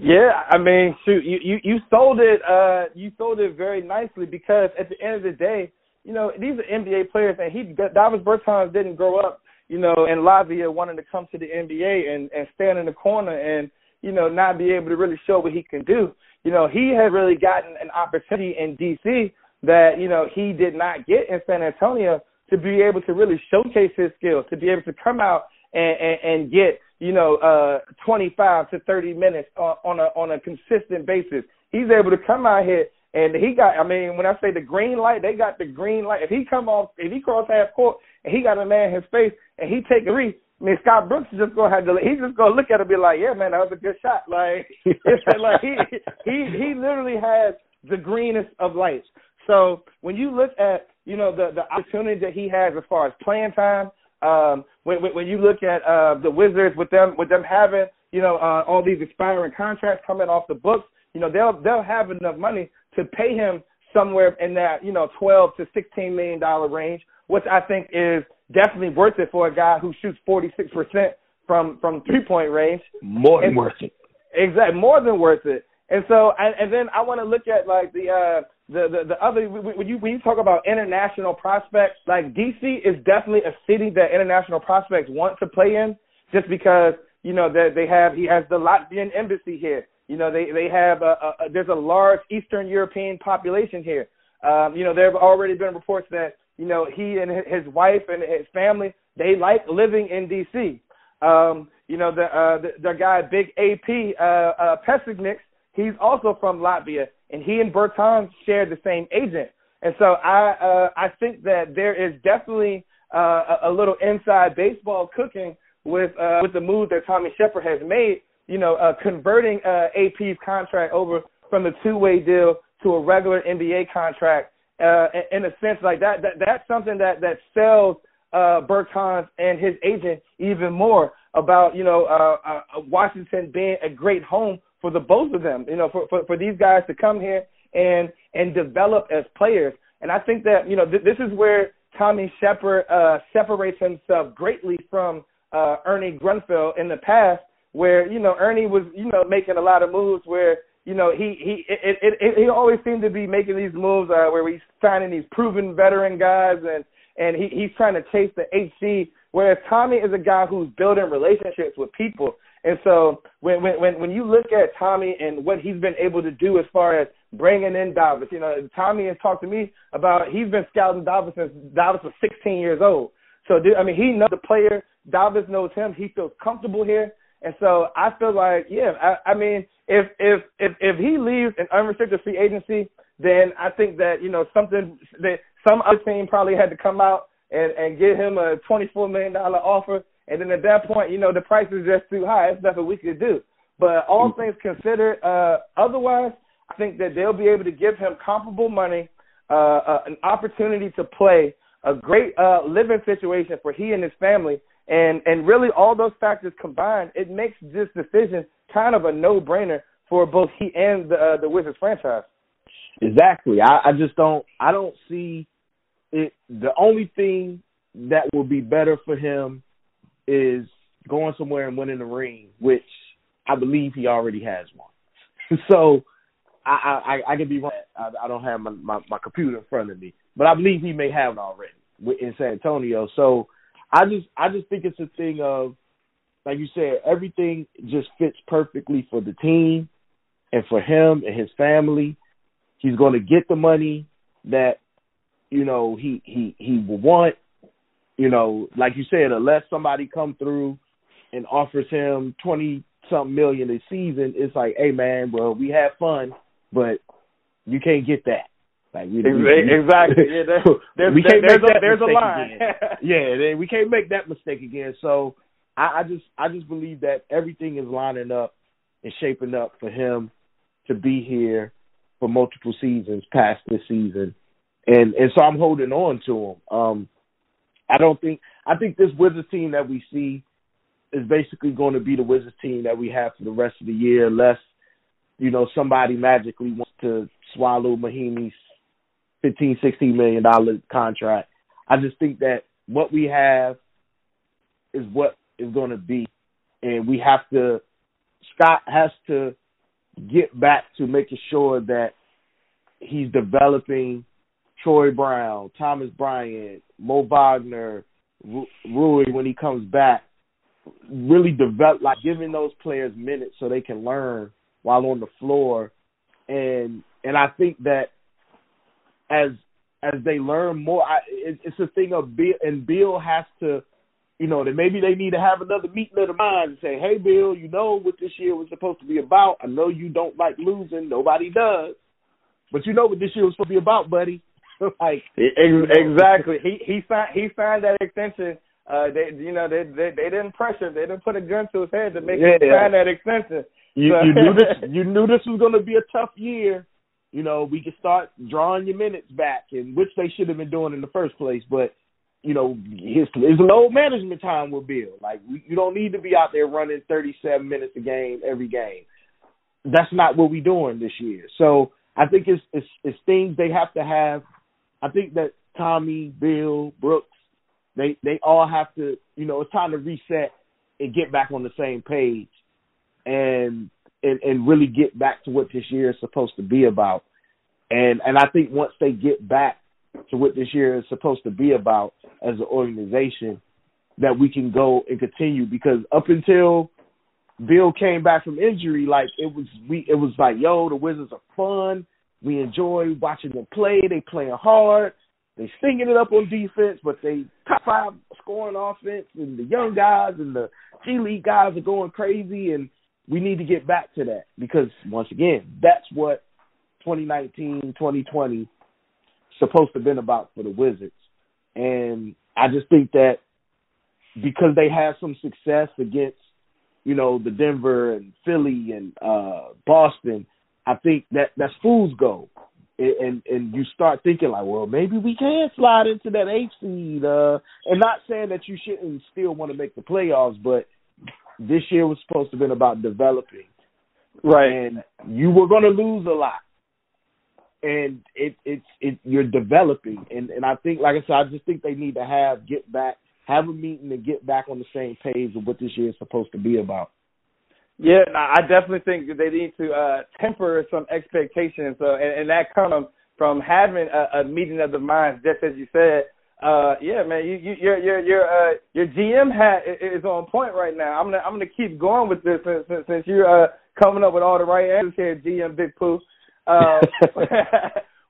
Yeah, I mean, shoot, you, you, you sold it. Uh, you sold it very nicely because at the end of the day, you know, these are N B A players, and he Davis Bertans didn't grow up, you know, in Latvia wanting to come to the N B A and, and stand in the corner and, you know, not be able to really show what he can do. You know, he had really gotten an opportunity in D C that, you know, he did not get in San Antonio to be able to really showcase his skills, to be able to come out and, and, and get, you know, uh, twenty-five to thirty minutes on, on a on a consistent basis. He's able to come out here, and he got, I mean, when I say the green light, they got the green light. If he come off, if he cross half court, and he got a man in his face, and he take a three, I mean, Scott Brooks is just going to have to, he's just going to look at it and be like, yeah, man, that was a good shot. Like, it's like he, he he literally has the greenest of lights. So when you look at, you know, the, the opportunity that he has as far as playing time, Um, when, when you look at uh, the Wizards with them with them having, you know, uh, all these expiring contracts coming off the books, you know, they'll they'll have enough money to pay him somewhere in that, you know, twelve to sixteen million dollars range, which I think is definitely worth it for a guy who shoots forty-six percent from, from three-point range. More than and, worth it. Exactly, more than worth it. And so, and, and then I want to look at, like, the uh, the, the the other, when you when you talk about international prospects, like, D C is definitely a city that international prospects want to play in just because, you know, that they have, he has the Latvian embassy here. You know, they, they have, a, a, there's a large Eastern European population here. Um, you know, there have already been reports that, you know, he and his wife and his family, they like living in D C. Um, you know, the, uh, the, the guy, Big A P Uh, uh, Pesignix, he's also from Latvia, and he and Bertans share the same agent. And so I uh, I think that there is definitely uh, a, a little inside baseball cooking with uh, with the move that Tommy Shepard has made, you know, uh, converting uh, A P's contract over from a two-way deal to a regular N B A contract. Uh, in a sense, like that, that that's something that, that sells uh, Bertans and his agent even more about, you know, uh, uh, Washington being a great home for the both of them, you know, for, for, for these guys to come here and and develop as players. And I think that, you know, th- this is where Tommy Shepard uh, separates himself greatly from uh, Ernie Grunfeld in the past, where, you know, Ernie was, you know, making a lot of moves where, you know, he he it, it, it, he always seemed to be making these moves uh, where he's signing these proven veteran guys and, and he, he's trying to chase the H C, whereas Tommy is a guy who's building relationships with people. And so when when when you look at Tommy and what he's been able to do as far as bringing in Davis, you know, Tommy has talked to me about he's been scouting Davis since Davis was sixteen years old. So, I mean, he knows the player. Davis knows him. He feels comfortable here. And so I feel like, yeah, I, I mean, if, if if if he leaves an unrestricted free agency, then I think that, you know, something that some other team probably had to come out and, and get him a twenty-four million dollars offer. And then at that point, you know, the price is just too high. It's nothing we could do. But all mm-hmm. things considered, uh, otherwise, I think that they'll be able to give him comparable money, uh, uh, an opportunity to play, a great uh, living situation for he and his family. And and really all those factors combined, it makes this decision kind of a no-brainer for both he and the uh, the Wizards franchise. Exactly. I, I just don't – I don't see it. The only thing that will be better for him is going somewhere and winning the ring, which I believe he already has one. So I, I, I could be wrong. I, I don't have my, my, my computer in front of me, but I believe he may have it already in San Antonio. So I just I just think it's a thing of, like you said, everything just fits perfectly for the team and for him and his family. He's going to get the money that, you know, he, he, he will want. You know, like you said, unless somebody come through and offers him twenty-something million a season, it's like, hey, man, well, we had fun, but you can't get that. Like, we, exactly. We, yeah, there's, there's, we can't there's, make that there's a line. Yeah, we can't make that mistake again. So I, I just I just believe that everything is lining up and shaping up for him to be here for multiple seasons past this season. And and so I'm holding on to him. Um, I don't think – I think this Wizards team that we see is basically going to be the Wizards team that we have for the rest of the year, unless, you know, somebody magically wants to swallow Mahinmi's fifteen, sixteen million dollars contract. I just think that what we have is what is going to be, and we have to – Scott has to get back to making sure that he's developing Troy Brown, Thomas Bryant, Mo Wagner, Rui when he comes back, really develop, like giving those players minutes so they can learn while on the floor. And and I think that as as they learn more, I, it, it's a thing of Bill, and Bill has to, you know, that maybe they need to have another meeting of the mind and say, hey, Bill, you know what this year was supposed to be about. I know you don't like losing. Nobody does. But you know what this year was supposed to be about, buddy. Like, exactly. He he signed he signed that extension. Uh, they you know they, they they didn't pressure. They didn't put a gun to his head to make yeah. him sign that extension. You, so. you knew this. You knew this was going to be a tough year. You know, we could start drawing your minutes back, and which they should have been doing in the first place. But you know, his his load management time will build. Like we, you don't need to be out there running thirty-seven minutes a game every game. That's not what we're doing this year. So I think it's it's, it's things they have to have. I think that Tommy, Bill, Brooks, they, they all have to, you know, it's time to reset and get back on the same page and and, and really get back to what this year is supposed to be about. And and I think once they get back to what this year is supposed to be about as an organization, that we can go and continue, because up until Bill came back from injury, like it was we it was like, yo, the Wizards are fun. We enjoy watching them play. They playing hard. They singing it up on defense, but they top five scoring offense, and the young guys and the G League guys are going crazy, and we need to get back to that because, once again, that's what twenty nineteen, twenty twenty is supposed to have been about for the Wizards. And I just think that because they had some success against, you know, the Denver and Philly and uh, Boston, I think that that's fool's goal, and and you start thinking like, well, maybe we can slide into that eighth seed. Uh, and not saying that you shouldn't still want to make the playoffs, but this year was supposed to have been about developing, right? And you were going to lose a lot, and it it's it you're developing, and and I think, like I said, I just think they need to have get back, have a meeting, and get back on the same page of what this year is supposed to be about. Yeah, I definitely think they need to uh, temper some expectations. So, and, and that comes from having a, a meeting of the minds, just as you said. Uh, yeah, man, you, you, your your your uh, your G M hat is on point right now. I'm gonna I'm gonna keep going with this since since you're uh, coming up with all the right answers here, G M Big Pooh. Uh,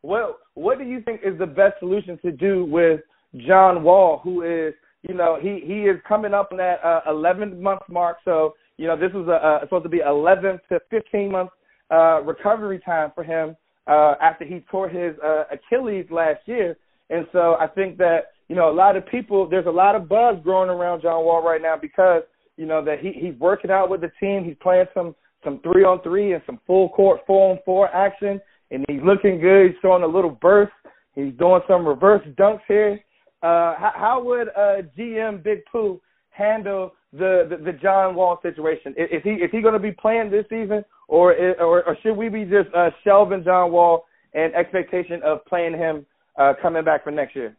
what what do you think is the best solution to do with John Wall, who is, you know, he, he is coming up on that uh, eleven month mark, so You know, this was a, a, supposed to be eleven to fifteen months uh, recovery time for him uh, after he tore his uh, Achilles last year. And so I think that, you know, a lot of people, there's a lot of buzz growing around John Wall right now because, you know, that he, he's working out with the team. He's playing some some three-on-three and some full-court, four-on-four action, and he's looking good. He's showing a little burst. He's doing some reverse dunks here. Uh, how, how would uh, G M Big Pooh handle the, the, the John Wall situation? Is, is he is he going to be playing this season, or, is, or or should we be just uh, shelving John Wall and expectation of playing him uh, coming back for next year?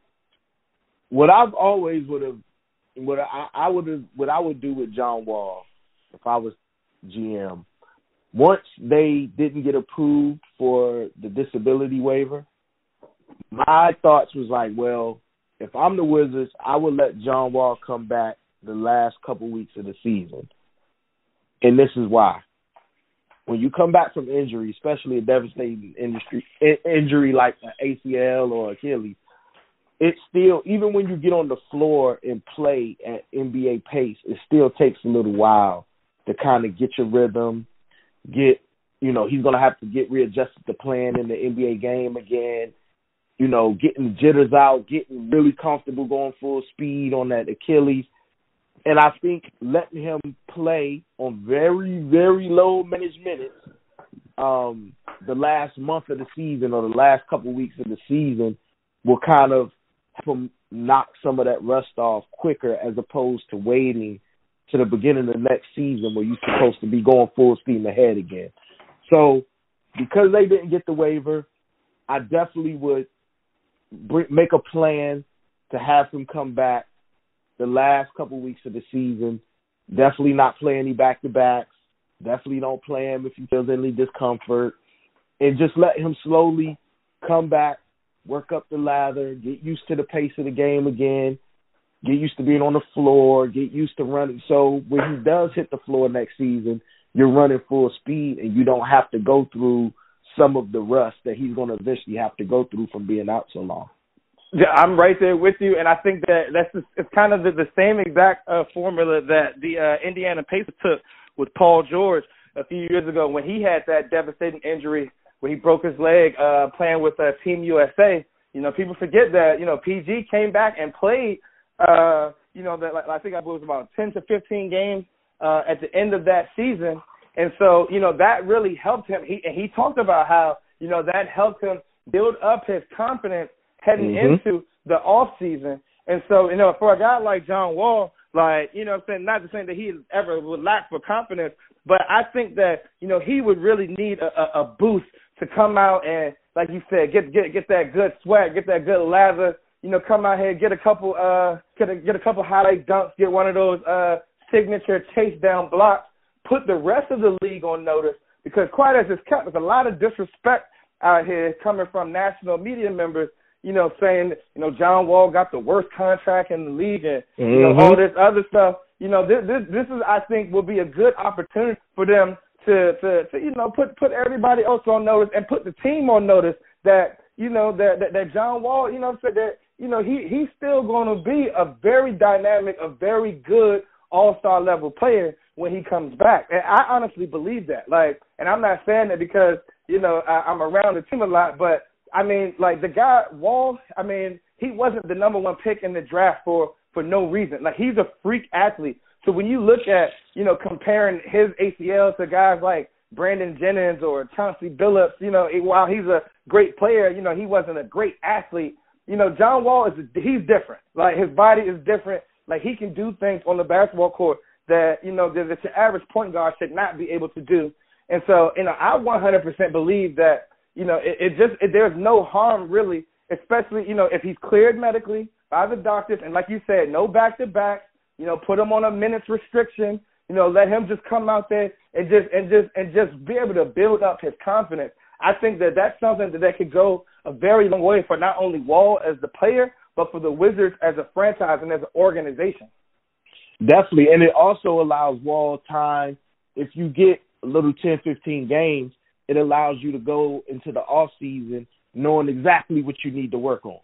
What I've always would have, what I, I would what I would do with John Wall if I was G M, once they didn't get approved for the disability waiver, my thoughts was like, well, if I'm the Wizards, I would let John Wall come back the last couple weeks of the season. And this is why. When you come back from injury, especially a devastating industry, injury like an A C L or Achilles, it's still, even when you get on the floor and play at N B A pace, it still takes a little while to kind of get your rhythm, get, you know, he's going to have to get readjusted to playing in the N B A game again. You know, getting the jitters out, getting really comfortable, going full speed on that Achilles. And I think letting him play on very, very low minutes minutes um, the last month of the season or the last couple weeks of the season will kind of help him knock some of that rust off quicker as opposed to waiting to the beginning of the next season where you're supposed to be going full steam ahead again. So because they didn't get the waiver, I definitely would make a plan to have him come back the last couple weeks of the season. Definitely not play any back-to-backs. Definitely don't play him if he feels any discomfort. And just let him slowly come back, work up the ladder, get used to the pace of the game again, get used to being on the floor, get used to running. So when he does hit the floor next season, you're running full speed and you don't have to go through some of the rust that he's going to eventually have to go through from being out so long. Yeah, I'm right there with you, and I think that that's just, it's kind of the, the same exact uh, formula that the uh, Indiana Pacers took with Paul George a few years ago when he had that devastating injury where he broke his leg uh, playing with uh, Team U S A. You know, people forget that, you know, P G came back and played, uh, you know, that, I think I believe it was about ten to fifteen games uh, at the end of that season. And so, you know, that really helped him. He and he talked about how, you know, that helped him build up his confidence heading mm-hmm. into the offseason. And so, you know, for a guy like John Wall, like, you know what I'm saying, not to say that he ever would lack for confidence, but I think that, you know, he would really need a, a boost to come out and, like you said, get get get that good swag, get that good lather, you know, come out here, get a couple uh get a, get a couple highlight dunks, get one of those uh signature chase down blocks, put the rest of the league on notice, because quite as it's kept, there's a lot of disrespect out here coming from national media members, you know, saying, you know, John Wall got the worst contract in the league and, mm-hmm. you know, all this other stuff. You know, this, this this is, I think, will be a good opportunity for them to, to, to you know, put, put everybody else on notice and put the team on notice that, you know, that, that, that John Wall, you know, said that, you know, he, he's still going to be a very dynamic, a very good all-star level player when he comes back. And I honestly believe that. Like, and I'm not saying that because, you know, I, I'm around the team a lot, but, I mean, like, the guy, Wall, I mean, he wasn't the number one pick in the draft for, for no reason. Like, he's a freak athlete. So when you look at, you know, comparing his A C L to guys like Brandon Jennings or Chauncey Billups, you know, while he's a great player, you know, he wasn't a great athlete. You know, John Wall, is he's different. Like, his body is different. Like, he can do things on the basketball court that, you know, that your average point guard should not be able to do. And so, you know, I one hundred percent believe that, you know, it, it just it, there's no harm really, especially, you know, if he's cleared medically by the doctors. And like you said, no back-to-back, you know, put him on a minutes restriction, you know, let him just come out there and just and just, and just be able to build up his confidence. I think that that's something that, that could go a very long way for not only Wall as the player, but for the Wizards as a franchise and as an organization. Definitely, and it also allows Wall time. If you get a little ten, fifteen games, it allows you to go into the off season knowing exactly what you need to work on.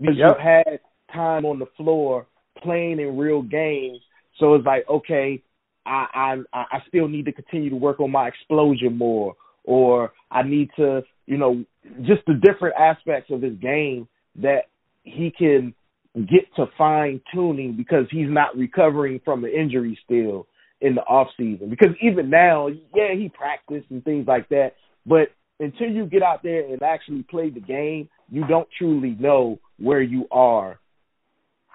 Because yep. you've had time on the floor playing in real games, so it's like, okay, I, I I still need to continue to work on my explosion more, or I need to, you know, just the different aspects of his game that he can get to fine-tuning because he's not recovering from an injury still in the offseason. Because even now, yeah, he practiced and things like that, but until you get out there and actually play the game, you don't truly know where you are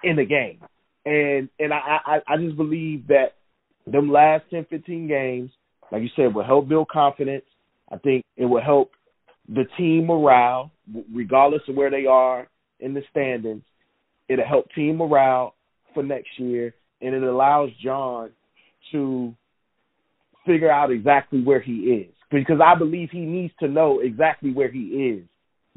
in the game. And and I, I, I just believe that them last ten, fifteen games, like you said, will help build confidence. I think it will help the team morale, regardless of where they are in the standings. It'll help team morale for next year, and it allows John to figure out exactly where he is, because I believe he needs to know exactly where he is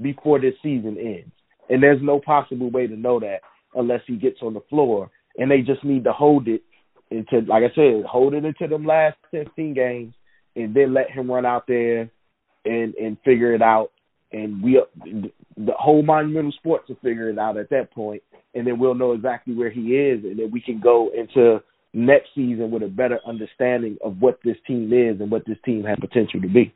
before this season ends. And there's no possible way to know that unless he gets on the floor, and they just need to hold it into, like I said, hold it into them last fifteen games, and then let him run out there and and figure it out. And we, the whole Monumental Sports, will figure it out at that point, and then we'll know exactly where he is, and then we can go into next season with a better understanding of what this team is and what this team has potential to be.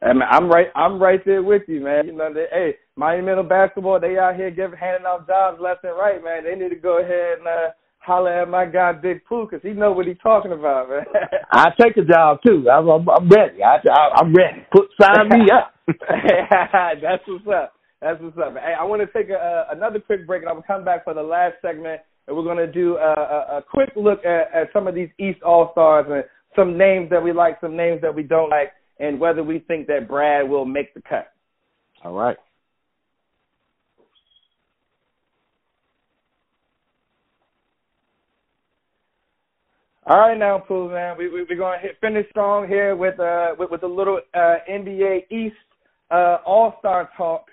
I mean, I'm right. I'm right there with you, man. You know, they, hey, Monumental Basketball, they out here giving handing out jobs left and right, man. They need to go ahead and uh, holler at my guy Big Pooh, because he know what he's talking about, man. I take a job too. I'm, I'm, I'm ready. I, I'm ready. Put sign me up. That's what's up. That's what's up. Hey, I want to take a, another quick break, and I'm gonna come back for the last segment, and we're gonna do a, a, a quick look at, at some of these East All Stars and some names that we like, some names that we don't like, and whether we think that Brad will make the cut. All right. All right, now, Pooh, man, we, we, we're going to hit, finish strong here with uh with, with a little uh, N B A East uh, All-Star talk.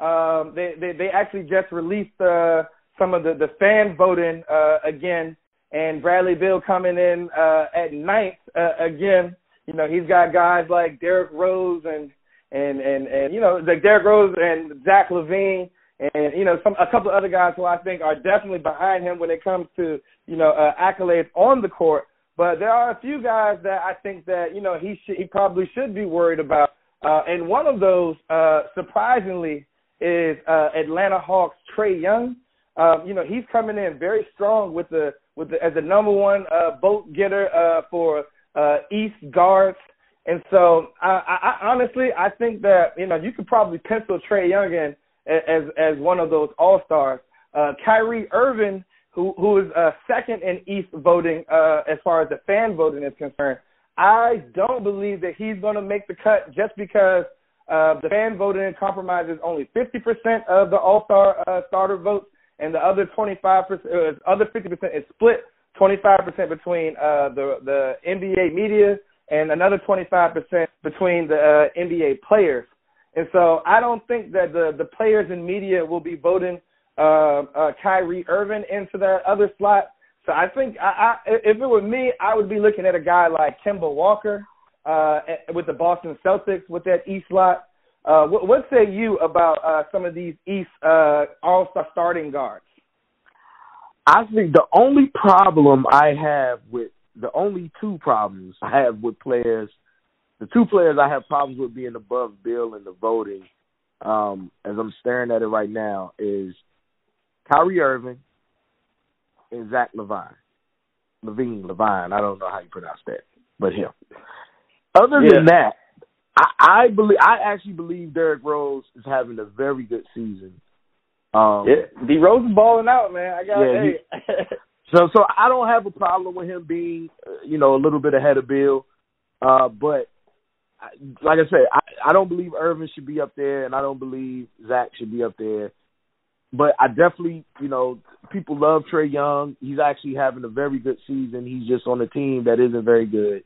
Um, they, they they actually just released uh, some of the, the fan voting uh, again, and Bradley Beal coming in uh, at ninth uh, again. You know, he's got guys like Derrick Rose and and, and, and you know like Derrick Rose and Zach LaVine. And, you know, some a couple of other guys who I think are definitely behind him when it comes to, you know, uh, accolades on the court. But there are a few guys that I think that, you know, he should, he probably should be worried about. Uh, and one of those, uh, surprisingly, is uh, Atlanta Hawks' Trae Young. Um, you know, he's coming in very strong with the with the, as the number one uh, vote getter uh, for uh, East guards. And so, I, I honestly, I think that, you know, you could probably pencil Trae Young in as as one of those all-stars. Uh, Kyrie Irving, who who is uh, second in East voting uh, as far as the fan voting is concerned, I don't believe that he's going to make the cut just because uh, the fan voting compromises only fifty percent of the all-star uh, starter votes, and the other twenty-five percent, uh, other fifty percent is split twenty-five percent between uh, the the N B A media and another twenty-five percent between the uh, N B A players. And so I don't think that the, the players and media will be voting uh, uh, Kyrie Irving into that other slot. So I think I, I, if it were me, I would be looking at a guy like Kemba Walker uh, with the Boston Celtics with that East slot. Uh, what, what say you about uh, some of these East uh, all-star starting guards? I think the only problem I have with – the only two problems I have with players – the two players I have problems with being above Bill in the voting, um, as I'm staring at it right now, is Kyrie Irving and Zach LaVine. Levine, Levine, I don't know how you pronounce that, but him. Other yeah. than that, I, I believe I actually believe Derrick Rose is having a very good season. Um, yeah, D Rose is balling out, man. I got yeah, hey. he, so so I don't have a problem with him being, you know, a little bit ahead of Bill, uh, but. Like I said, I, I don't believe Irvin should be up there, and I don't believe Zach should be up there. But I definitely, you know, people love Trae Young. He's actually having a very good season. He's just on a team that isn't very good.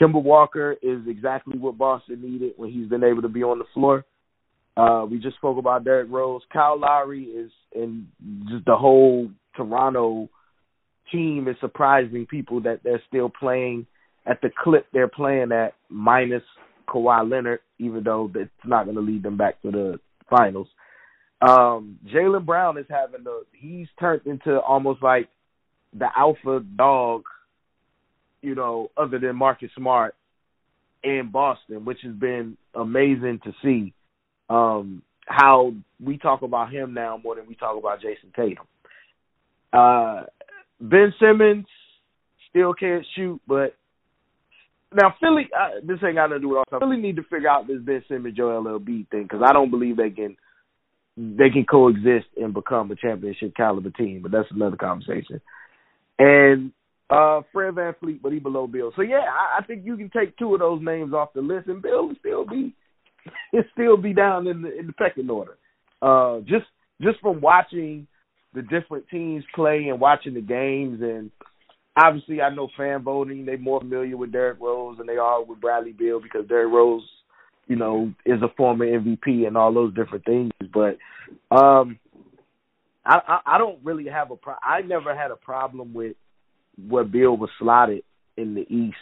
Kemba Walker is exactly what Boston needed when he's been able to be on the floor. Uh, we just spoke about Derrick Rose. Kyle Lowry is, and just the whole Toronto team is surprising people that they're still playing at the clip they're playing at, minus Kawhi Leonard, even though it's not going to lead them back to the finals. Um, Jaylen Brown is having a – he's turned into almost like the alpha dog you know, other than Marcus Smart and Boston, which has been amazing to see. Um, how we talk about him now more than we talk about Jason Tatum. Uh, Ben Simmons still can't shoot, but now Philly, uh, this ain't got nothing to do with all stuff. Philly need to figure out this Ben Simmons, Joel Embiid thing, because I don't believe they can they can coexist and become a championship caliber team, but that's another conversation. And uh, Fred VanVleet, but he below Bill. So, yeah, I, I think you can take two of those names off the list, and Bill will still be he'll still be down in the, in the pecking order. Uh, just just from watching the different teams play and watching the games, and obviously I know fan voting, they're more familiar with Derrick Rose than they are with Bradley Beal, because Derrick Rose, you know, is a former M V P and all those different things. But um, I, I, I don't really have a pro- I never had a problem with where Beal was slotted in the East.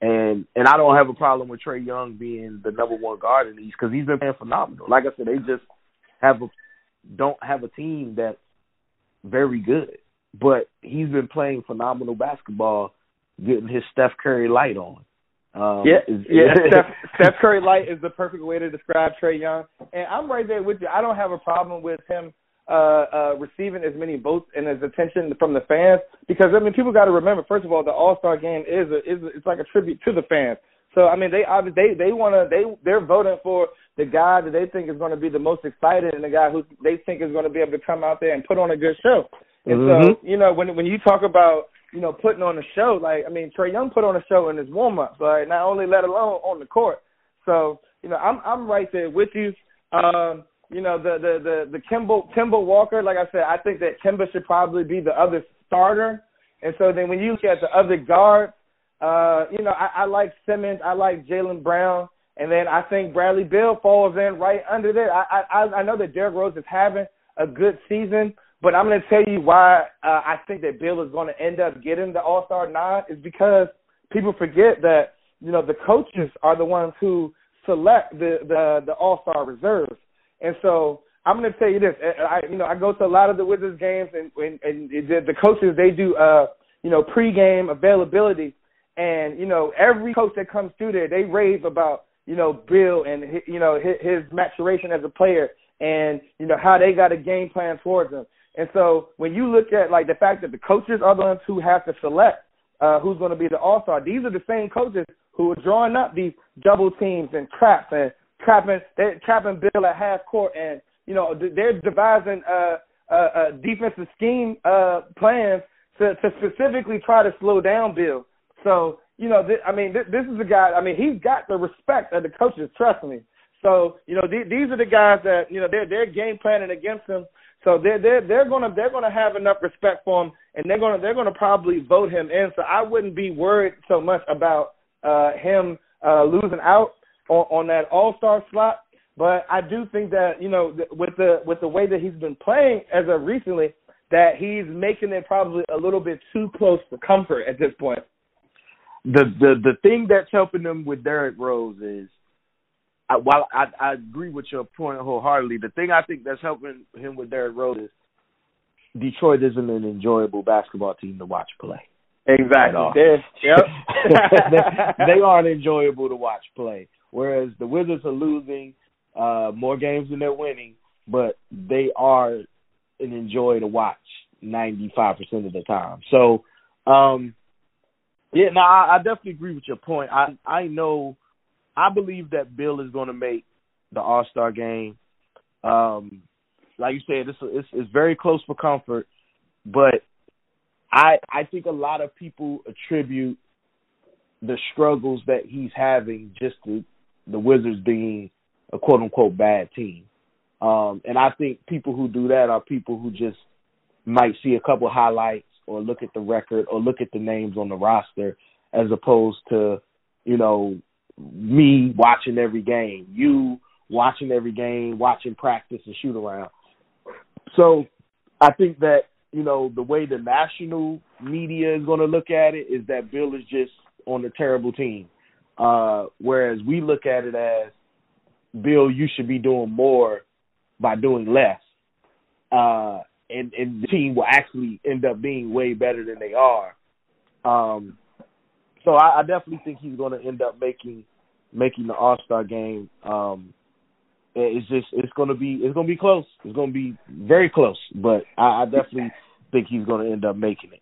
And and I don't have a problem with Trae Young being the number one guard in the East, because he's been playing phenomenal. Like I said, they just have a, don't have a team that's very good. But he's been playing phenomenal basketball, getting his Steph Curry light on. Um, yeah, yeah. Steph, Steph Curry light is the perfect way to describe Trae Young. And I'm right there with you. I don't have a problem with him Uh, uh, receiving as many votes and as attention from the fans, because I mean, people got to remember, first of all, the All-Star Game is a, is a, it's like a tribute to the fans. So I mean, they obviously they, they wanna they they're voting for the guy that they think is going to be the most excited and the guy who they think is going to be able to come out there and put on a good show. And mm-hmm. so you know, when when you talk about you know putting on a show, like I mean, Trae Young put on a show in his warm-ups, right? Not only let alone on the court. So you know, I'm I'm right there with you. Um, You know, the the the, the Kemba, Kemba Walker, like I said, I think that Kemba should probably be the other starter. And so then when you look at the other guard, uh, you know, I, I like Simmons. I like Jaylen Brown. And then I think Bradley Beal falls in right under there. I I, I know that Derrick Rose is having a good season, but I'm going to tell you why uh, I think that Beal is going to end up getting the All-Star nod is because people forget that, you know, the coaches are the ones who select the, the, the All-Star reserves. And so I'm going to tell you this. I, you know, I go to a lot of the Wizards games, and, and, and the coaches, they do, uh, you know, pregame availability. And, you know, every coach that comes through there, they rave about, you know, Bill and, his, you know, his, his maturation as a player and, you know, how they got a game plan towards him. And so when you look at, like, the fact that the coaches are the ones who have to select uh, who's going to be the All-Star, these are the same coaches who are drawing up these double teams and traps and trapping, they're trapping Bill at half court, and you know they're devising uh, uh, uh, defensive scheme uh, plans to, to specifically try to slow down Bill. So you know, th- I mean, th- this is a guy. I mean, he's got the respect of the coaches. Trust me. So you know, th- these are the guys that you know they're they're game planning against him. So they're they're they're gonna they're gonna have enough respect for him, and they're gonna they're gonna probably vote him in. So I wouldn't be worried so much about uh, him uh, losing out On, on that All-Star slot, but I do think that you know th- with the with the way that he's been playing as of recently, that he's making it probably a little bit too close for comfort at this point. The the the thing that's helping them with Derrick Rose is, I, while I, I agree with your point wholeheartedly, the thing I think that's helping him with Derrick Rose is Detroit isn't an enjoyable basketball team to watch play. Exactly. Yep. they, they aren't enjoyable to watch play. Whereas the Wizards are losing uh, more games than they're winning, but they are an enjoy to watch ninety-five percent of the time. So, um, yeah, no, I, I definitely agree with your point. I, I know, I believe that Bill is going to make the All-Star game. Um, like you said, it's, it's, it's very close for comfort, but I, I think a lot of people attribute the struggles that he's having just to the Wizards being a quote-unquote bad team. Um, and I think people who do that are people who just might see a couple highlights or look at the record or look at the names on the roster as opposed to, you know, me watching every game, you watching every game, watching practice and shoot around. So I think that, you know, the way the national media is going to look at it is that Bill is just on a terrible team. Uh, whereas we look at it as, Bill, you should be doing more by doing less. Uh, and, and the team will actually end up being way better than they are. Um, so I, I definitely think he's going to end up making making the All-Star game. Um, it's just it's going to be it's going to be close. It's going to be very close, but I, I definitely think he's going to end up making it.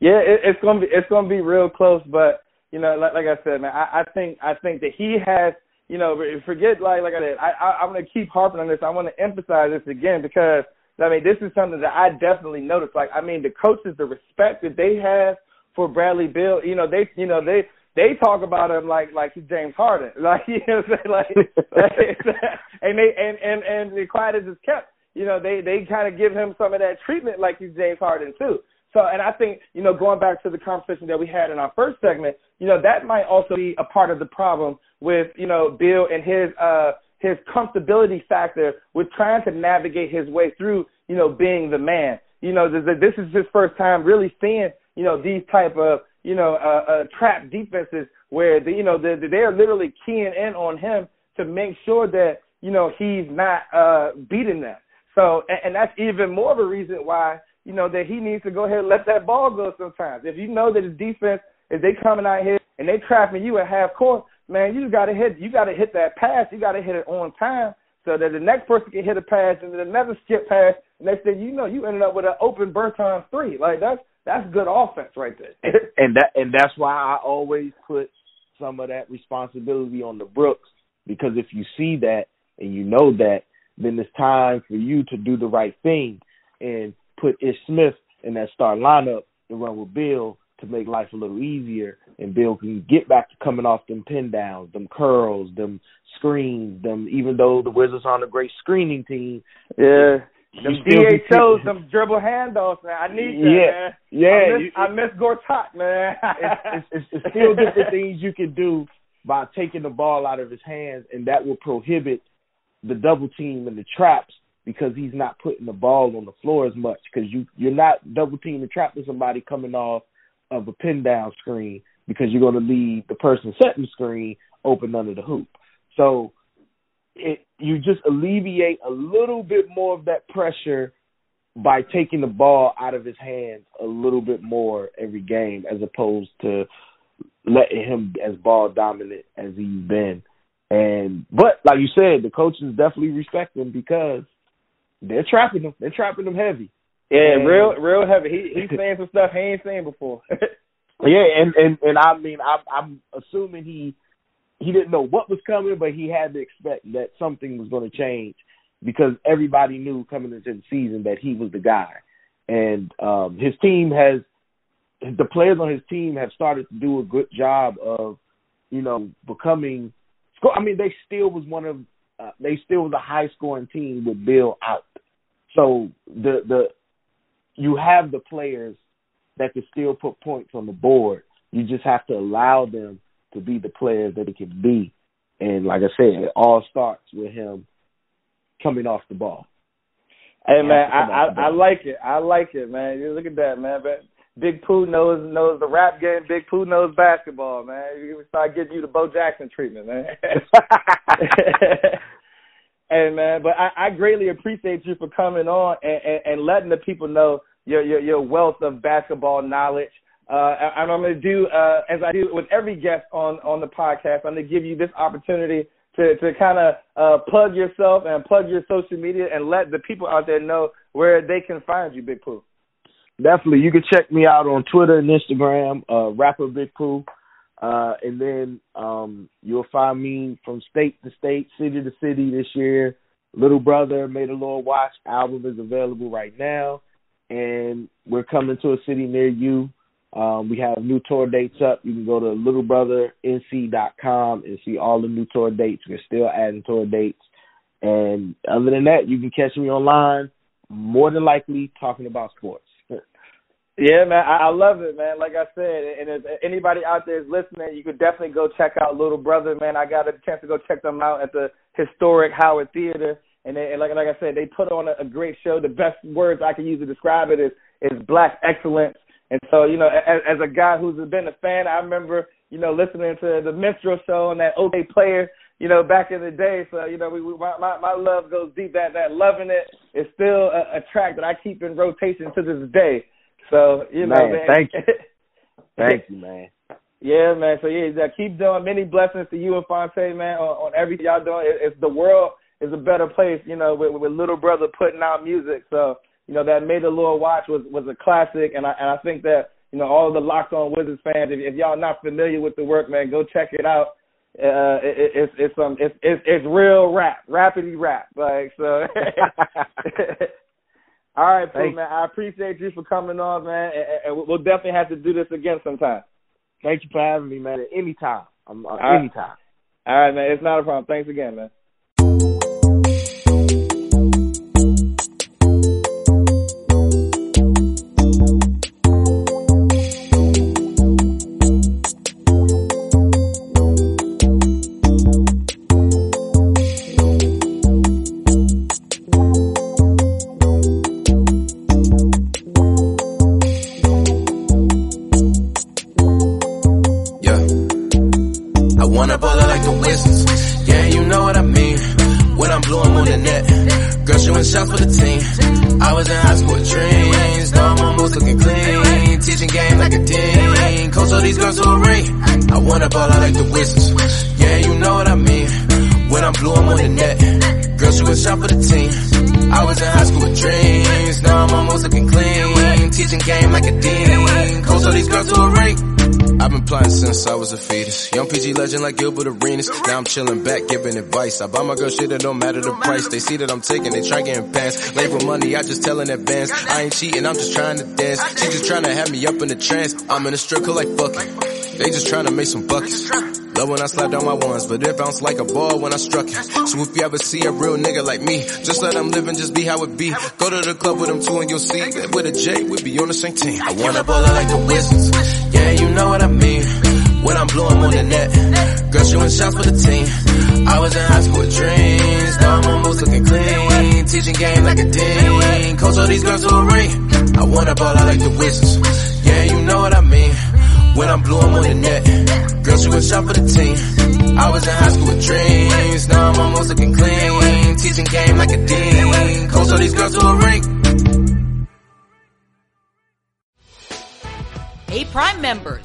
Yeah, it, it's going to be it's going to be real close, but you know, like, like I said, man, I, I think I think that he has. You know, forget like like I said. I, I I'm gonna keep harping on this. I want to emphasize this again because I mean this is something that I definitely noticed. Like I mean the coaches, the respect that they have for Bradley Beal. You know they you know they they talk about him like like he's James Harden. Like you know what I'm saying? Like and they and and and the quiet is just kept. You know they they kind of give him some of that treatment like he's James Harden too. So, and I think, you know, going back to the conversation that we had in our first segment, you know, that might also be a part of the problem with, you know, Bill and his uh, his comfortability factor with trying to navigate his way through, you know, being the man. You know, this is his first time really seeing, you know, these type of, you know, uh, uh, trap defenses where, the, you know, the, the, they are literally keying in on him to make sure that, you know, he's not uh, beating them. So, and, and that's even more of a reason why, you know, that he needs to go ahead and let that ball go sometimes. If you know that his defense, if they coming out here and they trapping you at half court, man, you just gotta hit you gotta hit that pass, you gotta hit it on time so that the next person can hit a pass and then another skip pass. Next thing you know, you ended up with an open Bertans three. Like that's that's good offense right there. And, and that and that's why I always put some of that responsibility on the Brooks, because if you see that and you know that, then it's time for you to do the right thing and put Ish Smith in that start lineup and run with Bill to make life a little easier, and Bill can get back to coming off them pin downs, them curls, them screens, them. Even though the Wizards aren't a great screening team, yeah, them D H Os, them dribble handoffs, man. I need that, yeah, man. Yeah, I miss, you, I miss Gortat, man. it's, it's, it's still different things you can do by taking the ball out of his hands, and that will prohibit the double team and the traps, because he's not putting the ball on the floor as much, because you, you're not double-teaming and trapping somebody coming off of a pin-down screen, because you're going to leave the person setting the screen open under the hoop. So it, you just alleviate a little bit more of that pressure by taking the ball out of his hands a little bit more every game, as opposed to letting him as ball-dominant as he's been. And but, like you said, the coaches definitely respect him because they're trapping them. They're trapping them heavy. Yeah, and real, real heavy. He he's saying some stuff he ain't seen before. yeah, and, and, and I mean, I, I'm assuming he he didn't know what was coming, but he had to expect that something was going to change, because everybody knew coming into the season that he was the guy. And um, his team has the players on his team have started to do a good job of, you know, becoming. I mean, they still was one of. Uh, they still was a high-scoring team with Bill out. So the the you have the players that can still put points on the board. You just have to allow them to be the players that they can be. And like I said, it all starts with him coming off the ball. Hey, man, I, I, I like it. I like it, man. You look at that, man. Big Pooh knows knows the rap game. Big Pooh knows basketball, man. We start getting you the Bo Jackson treatment, man. Hey, man, but I, I greatly appreciate you for coming on and, and, and letting the people know your, your, your wealth of basketball knowledge. Uh, and I'm going to do, uh, as I do with every guest on, on the podcast, I'm going to give you this opportunity to, to kind of uh, plug yourself and plug your social media and let the people out there know where they can find you, Big Pooh. Definitely. You can check me out on Twitter and Instagram, uh, Rapper Big Pooh. Uh, and then um, you'll find me from state to state, city to city this year. Little Brother, May the Lord Watch album is available right now. And we're coming to a city near you. Um, we have new tour dates up. You can go to little brother n c dot com and see all the new tour dates. We're still adding tour dates. And other than that, you can catch me online, more than likely talking about sports. Yeah, man, I, I love it, man. Like I said, and if anybody out there is listening, you could definitely go check out Little Brother, man. I got a chance to go check them out at the historic Howard Theater, and, they, and like like I said, they put on a, a great show. The best words I can use to describe it is is black excellence. And so, you know, as, as a guy who's been a fan, I remember, you know, listening to the Minstrel Show and that OK Player, you know, back in the day. So, you know, we, we my, my my love goes deep. That that loving it is still a, a track that I keep in rotation to this day. So, you know, man, man. Thank you. Thank you, man. Yeah, man. So, yeah, keep doing. Many blessings to you and Fonte, man, on, on everything y'all doing. It, it's the world is a better place, you know, with, with Little Brother putting out music. So, you know, that May the Lord Watch was, was a classic, and I and I think that, you know, all of the Locked On Wizards fans, if, if y'all not familiar with the work, man, go check it out. Uh, it, it, it's it's um it's it's, it's real rap, rapidy rap, like so. All right, Pooh, man, I appreciate you for coming on, man, and, and we'll definitely have to do this again sometime. Thank you for having me, man. Anytime, I'm, uh, All right. anytime. All right, man, it's not a problem. Thanks again, man. I was a fetus, young P G legend like Gilbert Arenas. Now I'm chilling back, giving advice. I buy my girl shit, it don't matter the price. They see that I'm taking, they try getting pants. Late with money, I just tell in advance. I ain't cheating, I'm just trying to dance. She just trying to have me up in the trance. I'm in a strip club like fuck it. They just trying to make some buckets. Love when I slide down my ones, but it bounced like a ball when I struck it. So if you ever see a real nigga like me, just let him live and just be how it be. Go to the club with them two and you'll see that with a J, we be on the same team. I wanna ball out like the Wizards, yeah, you know what I mean. When I'm blue, I'm on the net. Girl, shooting shots for the team. I was in high school with dreams. Now I'm almost looking clean. Teaching game like a dean. Coach all these girls to a ring. I wanna ball out like the Wizards, yeah, you know what I mean. When I'm blue, I'm on the net. Girl, she was shot for the team. I was in high school with dreams. Now I'm almost looking clean. Teaching game like a dean. Coach all these girls to a ring. Hey, Prime members.